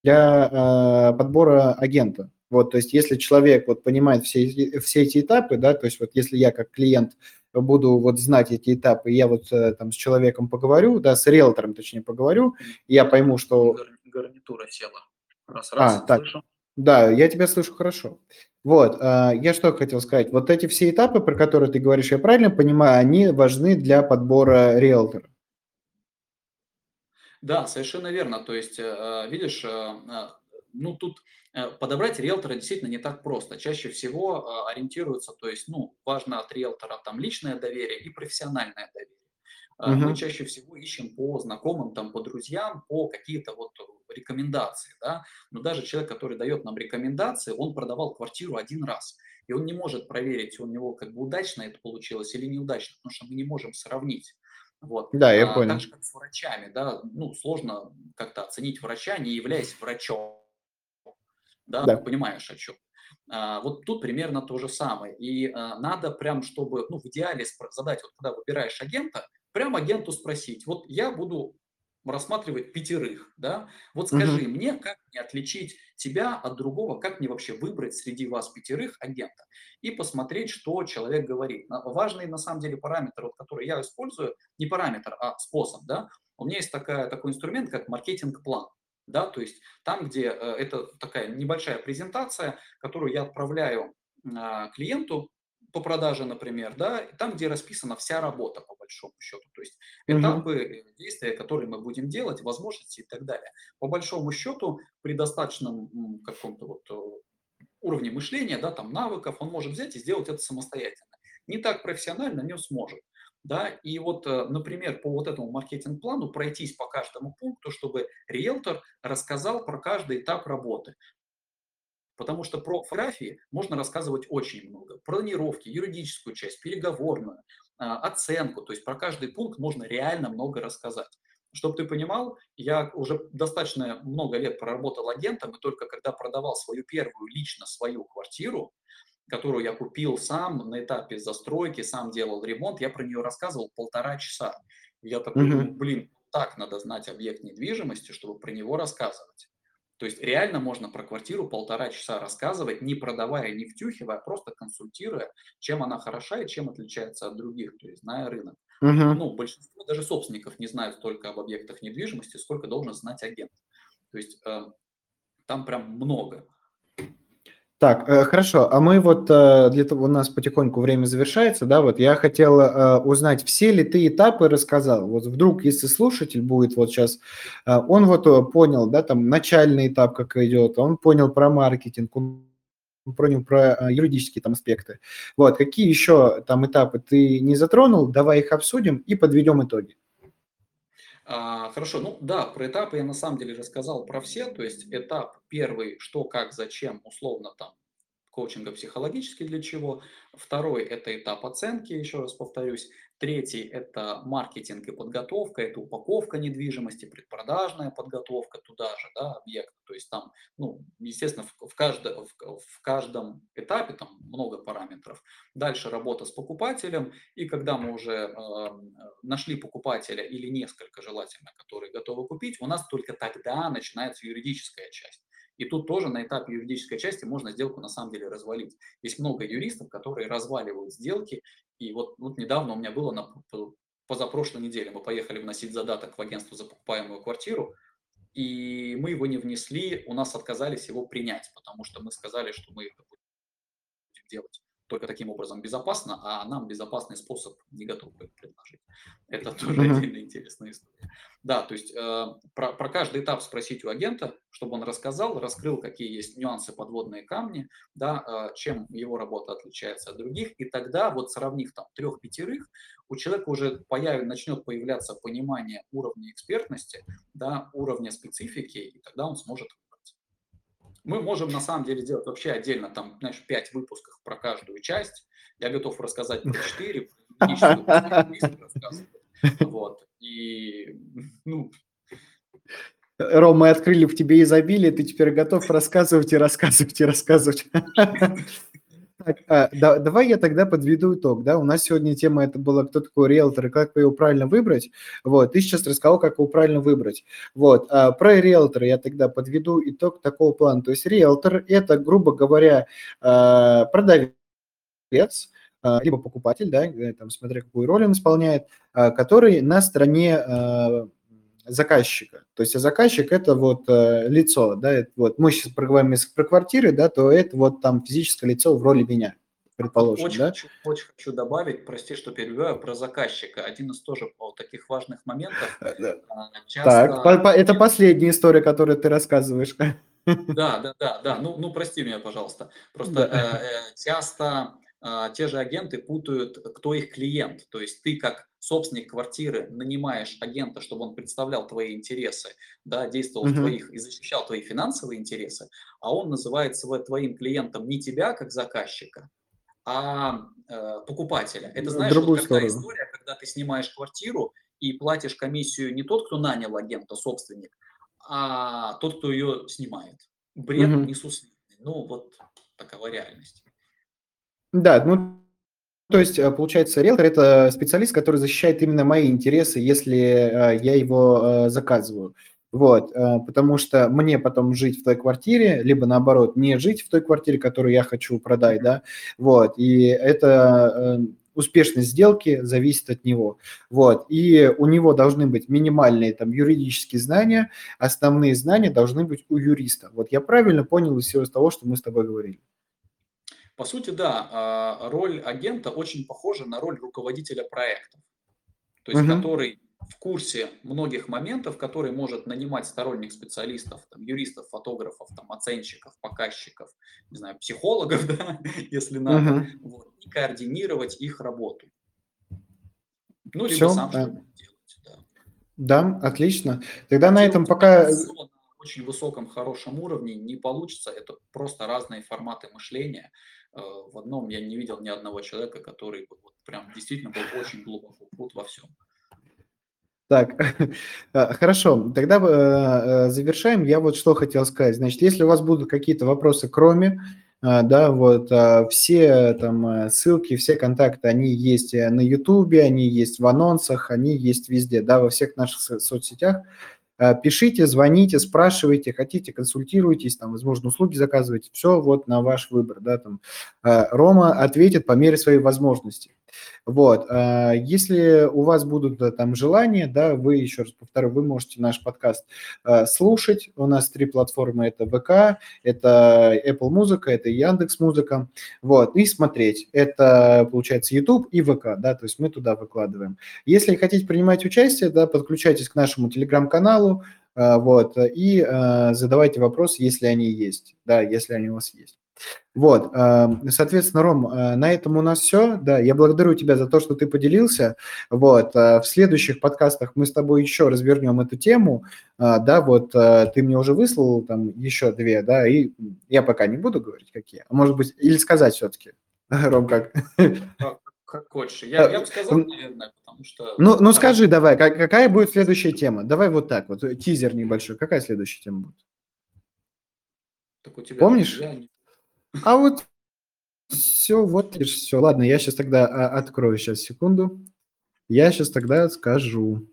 для подбора агента? Вот, то есть если человек понимает все эти этапы, да, то есть вот если я как клиент буду знать эти этапы, я там с человеком поговорю, да, с риэлтором, точнее, поговорю, я пойму, что... Гарнитура села. Раз, так. Слышу. Да, я тебя слышу хорошо. Я что хотел сказать. Вот эти все этапы, про которые ты говоришь, я правильно понимаю, они важны для подбора риэлтора? Да, совершенно верно. То есть, видишь, тут... Подобрать риэлтора действительно не так просто. Чаще всего ориентируются, то есть, важно от риэлтора там личное доверие и профессиональное доверие. Мы чаще всего ищем по знакомым, по друзьям, по какие-то рекомендации, да. Но даже человек, который дает нам рекомендации, он продавал квартиру один раз. И он не может проверить, у него удачно это получилось или неудачно, потому что мы не можем сравнить. Да, я понял. Так же, как с врачами, да. Сложно как-то оценить врача, не являясь врачом. Да, ты понимаешь, о чем. Тут примерно то же самое. И надо прям, чтобы, в идеале задать, когда выбираешь агента, прям агенту спросить, я буду рассматривать 5, да, скажи мне, как мне отличить тебя от другого, как мне вообще выбрать среди вас 5 агента и посмотреть, что человек говорит. Важный, на самом деле, параметр, который я использую, не параметр, а способ, да. У меня есть такой инструмент, как маркетинг-план. Да, то есть там, где это такая небольшая презентация, которую я отправляю клиенту по продаже, например, да, и там, где расписана вся работа, по большому счету, то есть этапы действия, которые мы будем делать, возможности и так далее. По большому счету, при достаточном каком-то уровне мышления, да, там навыков, он может взять и сделать это самостоятельно. Не так профессионально не сможет. Да, и например, по этому маркетинг-плану пройтись по каждому пункту, чтобы риэлтор рассказал про каждый этап работы. Потому что про фотографии можно рассказывать очень много. Про планировки, юридическую часть, переговорную, оценку. То есть про каждый пункт можно реально много рассказать. Чтобы ты понимал, я уже достаточно много лет проработал агентом, и только когда продавал свою первую, лично свою квартиру, которую я купил сам на этапе застройки, сам делал ремонт, я про нее рассказывал полтора часа. Я такой, так надо знать объект недвижимости, чтобы про него рассказывать. То есть реально можно про квартиру 1,5 часа рассказывать, не продавая, не втюхивая, а просто консультируя, чем она хороша и чем отличается от других, то есть зная рынок. Большинство даже собственников не знают столько об объектах недвижимости, сколько должен знать агент. То есть там прям много. Так, хорошо, а мы для того, у нас потихоньку время завершается, да, я хотел узнать, все ли ты этапы рассказал, вдруг, если слушатель будет сейчас, он понял, да, там, начальный этап, как идет, он понял про маркетинг, он понял про юридические там аспекты, какие еще там этапы ты не затронул, давай их обсудим и подведем итоги. Хорошо, про этапы я на самом деле рассказал про все, то есть этап первый, что, как, зачем, условно там, коучинга психологически для чего, второй это этап оценки, еще раз повторюсь, третий это маркетинг и подготовка, это упаковка недвижимости, предпродажная подготовка туда же, да, объекта, то есть там, естественно, в каждом этапе там много параметров, дальше работа с покупателем, и когда мы уже нашли покупателя или несколько желательно, которые готовы купить, у нас только тогда начинается юридическая часть. И тут тоже на этапе юридической части можно сделку на самом деле развалить. Есть много юристов, которые разваливают сделки. И недавно у меня было позапрошлой неделе. Мы поехали вносить задаток в агентство за покупаемую квартиру, и мы его не внесли, у нас отказались его принять, потому что мы сказали, что мы это будем делать только таким образом безопасно, а нам безопасный способ не готовы предложить. Это тоже отдельная интересная история. Да, то есть про каждый этап спросить у агента, чтобы он рассказал, раскрыл, какие есть нюансы, подводные камни, да, чем его работа отличается от других. И тогда, вот сравнив там 3-5, у человека уже начнет появляться понимание уровня экспертности, да, уровня специфики, и тогда он сможет выбрать. Мы можем на самом деле делать вообще отдельно, там, знаешь, 5 выпусков про каждую часть. Я готов рассказать про 4, вот. И, ну... Ром, мы открыли в тебе изобилие, ты теперь готов рассказывать. Давай я тогда подведу итог. Да? У нас сегодня тема это была, кто такой риэлтор и как его правильно выбрать. Вот. Ты сейчас рассказал, как его правильно выбрать. Вот. А про риэлтора я тогда подведу итог такого плана. То есть риэлтор – это, грубо говоря, продавец, либо покупатель, да, там, смотря какую роль он исполняет, который на стороне заказчика. То есть заказчик – это вот лицо, да, это вот, мы сейчас проговорим про квартиры, да, то это вот там физическое лицо в роли меня, предположим. Очень хочу добавить, прости, что перебиваю, про заказчика. Один из тоже таких важных моментов. Часто... Так, это последняя история, которую ты рассказываешь. Да, ну прости меня, пожалуйста. Просто часто... те же агенты путают, кто их клиент. То есть ты как собственник квартиры нанимаешь агента, чтобы он представлял твои интересы, да, действовал в твоих и защищал твои финансовые интересы, а он называет твоим клиентом не тебя как заказчика, а покупателя. Это, знаешь, вот такая история, когда ты снимаешь квартиру и платишь комиссию не тот, кто нанял агента, собственник, а тот, кто ее снимает. Бред несусветный. Ну, вот такова реальность. Да, ну, то есть, получается, риэлтор – это специалист, который защищает именно мои интересы, если я его заказываю. Вот, потому что мне потом жить в той квартире, либо, наоборот, не жить в той квартире, которую я хочу продать, да, вот, и это… Успешность сделки зависит от него. Вот. И у него должны быть минимальные там, юридические знания, основные знания должны быть у юриста. Вот я правильно понял из всего того, что мы с тобой говорили. По сути, да, роль агента очень похожа на роль руководителя проекта, то есть который в курсе многих моментов, который может нанимать сторонних специалистов, там, юристов, фотографов, там, оценщиков, показчиков, не знаю, психологов, да, если надо, вот, и координировать их работу. Ну, либо все, сам что-нибудь делать. Да, отлично. Тогда на этом пока... очень высоком, хорошем уровне не получится. Это просто разные форматы мышления. В одном я не видел ни одного человека, который вот прям действительно был очень глубоко впут во всем. Так, хорошо, тогда завершаем. Я вот что хотел сказать. Значит, если у вас будут какие-то вопросы, кроме... Да, вот все там ссылки, все контакты, они есть на YouTube, они есть в анонсах, они есть везде, да, во всех наших соцсетях. Пишите, звоните, спрашивайте, хотите, консультируйтесь, там, возможно, услуги заказывайте, все вот на ваш выбор, да, там, Рома ответит по мере своей возможности. Вот, если у вас будут там желания, да, вы, еще раз повторю, вы можете наш подкаст слушать, у нас 3 платформы, это ВК, это Apple Музыка, это Яндекс.Музыка, вот, и смотреть, это, получается, YouTube и ВК, да, то есть мы туда выкладываем. Если хотите принимать участие, да, подключайтесь к нашему телеграм-каналу, вот, и задавайте вопросы, если они есть, да, если они у вас есть. Вот, соответственно, Ром, на этом у нас все, да, я благодарю тебя за то, что ты поделился, вот, в следующих подкастах мы с тобой еще развернем эту тему, да, вот, ты мне уже выслал там еще 2, да, и я пока не буду говорить, какие, может быть, или сказать все-таки, Ром, как... Как хочешь. Я бы сказал, наверное, потому что... Ну скажи давай, какая будет следующая тема? Давай вот так вот, тизер небольшой. Какая следующая тема будет? Так у тебя... Помнишь? А вот все, вот и все. Ладно, я сейчас тогда открою, сейчас, секунду. Я сейчас тогда скажу.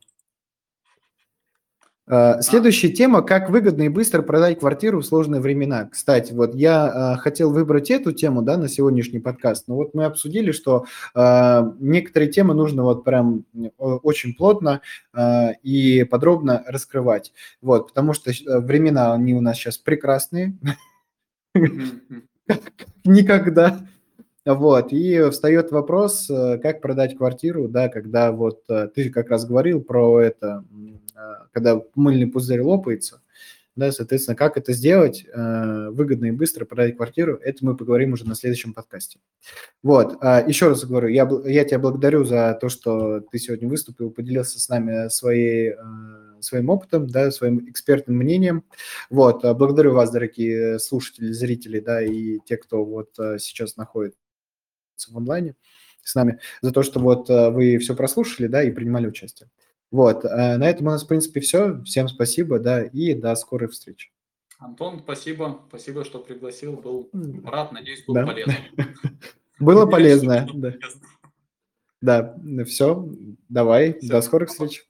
Следующая тема – как выгодно и быстро продать квартиру в сложные времена. Кстати, вот я хотел выбрать эту тему, да, на сегодняшний подкаст, но вот мы обсудили, что некоторые темы нужно вот прям очень плотно и подробно раскрывать, вот, потому что времена, они у нас сейчас прекрасные, никогда. Вот, и встает вопрос, как продать квартиру, да, когда вот ты как раз говорил про это, когда мыльный пузырь лопается, да, соответственно, как это сделать выгодно и быстро, продать квартиру, это мы поговорим уже на следующем подкасте. Вот, еще раз говорю, я тебя благодарю за то, что ты сегодня выступил, поделился с нами своим опытом, да, своим экспертным мнением. Вот, благодарю вас, дорогие слушатели, зрители, да, и те, кто вот сейчас находится в онлайне с нами, за то, что вот вы все прослушали, да, и принимали участие. Вот, на этом у нас, в принципе, все. Всем спасибо, да, и до скорой встречи. Антон, спасибо. Спасибо, что пригласил. Был рад, надеюсь, было полезно. Было полезно, да. Да, все, давай, до скорых встреч.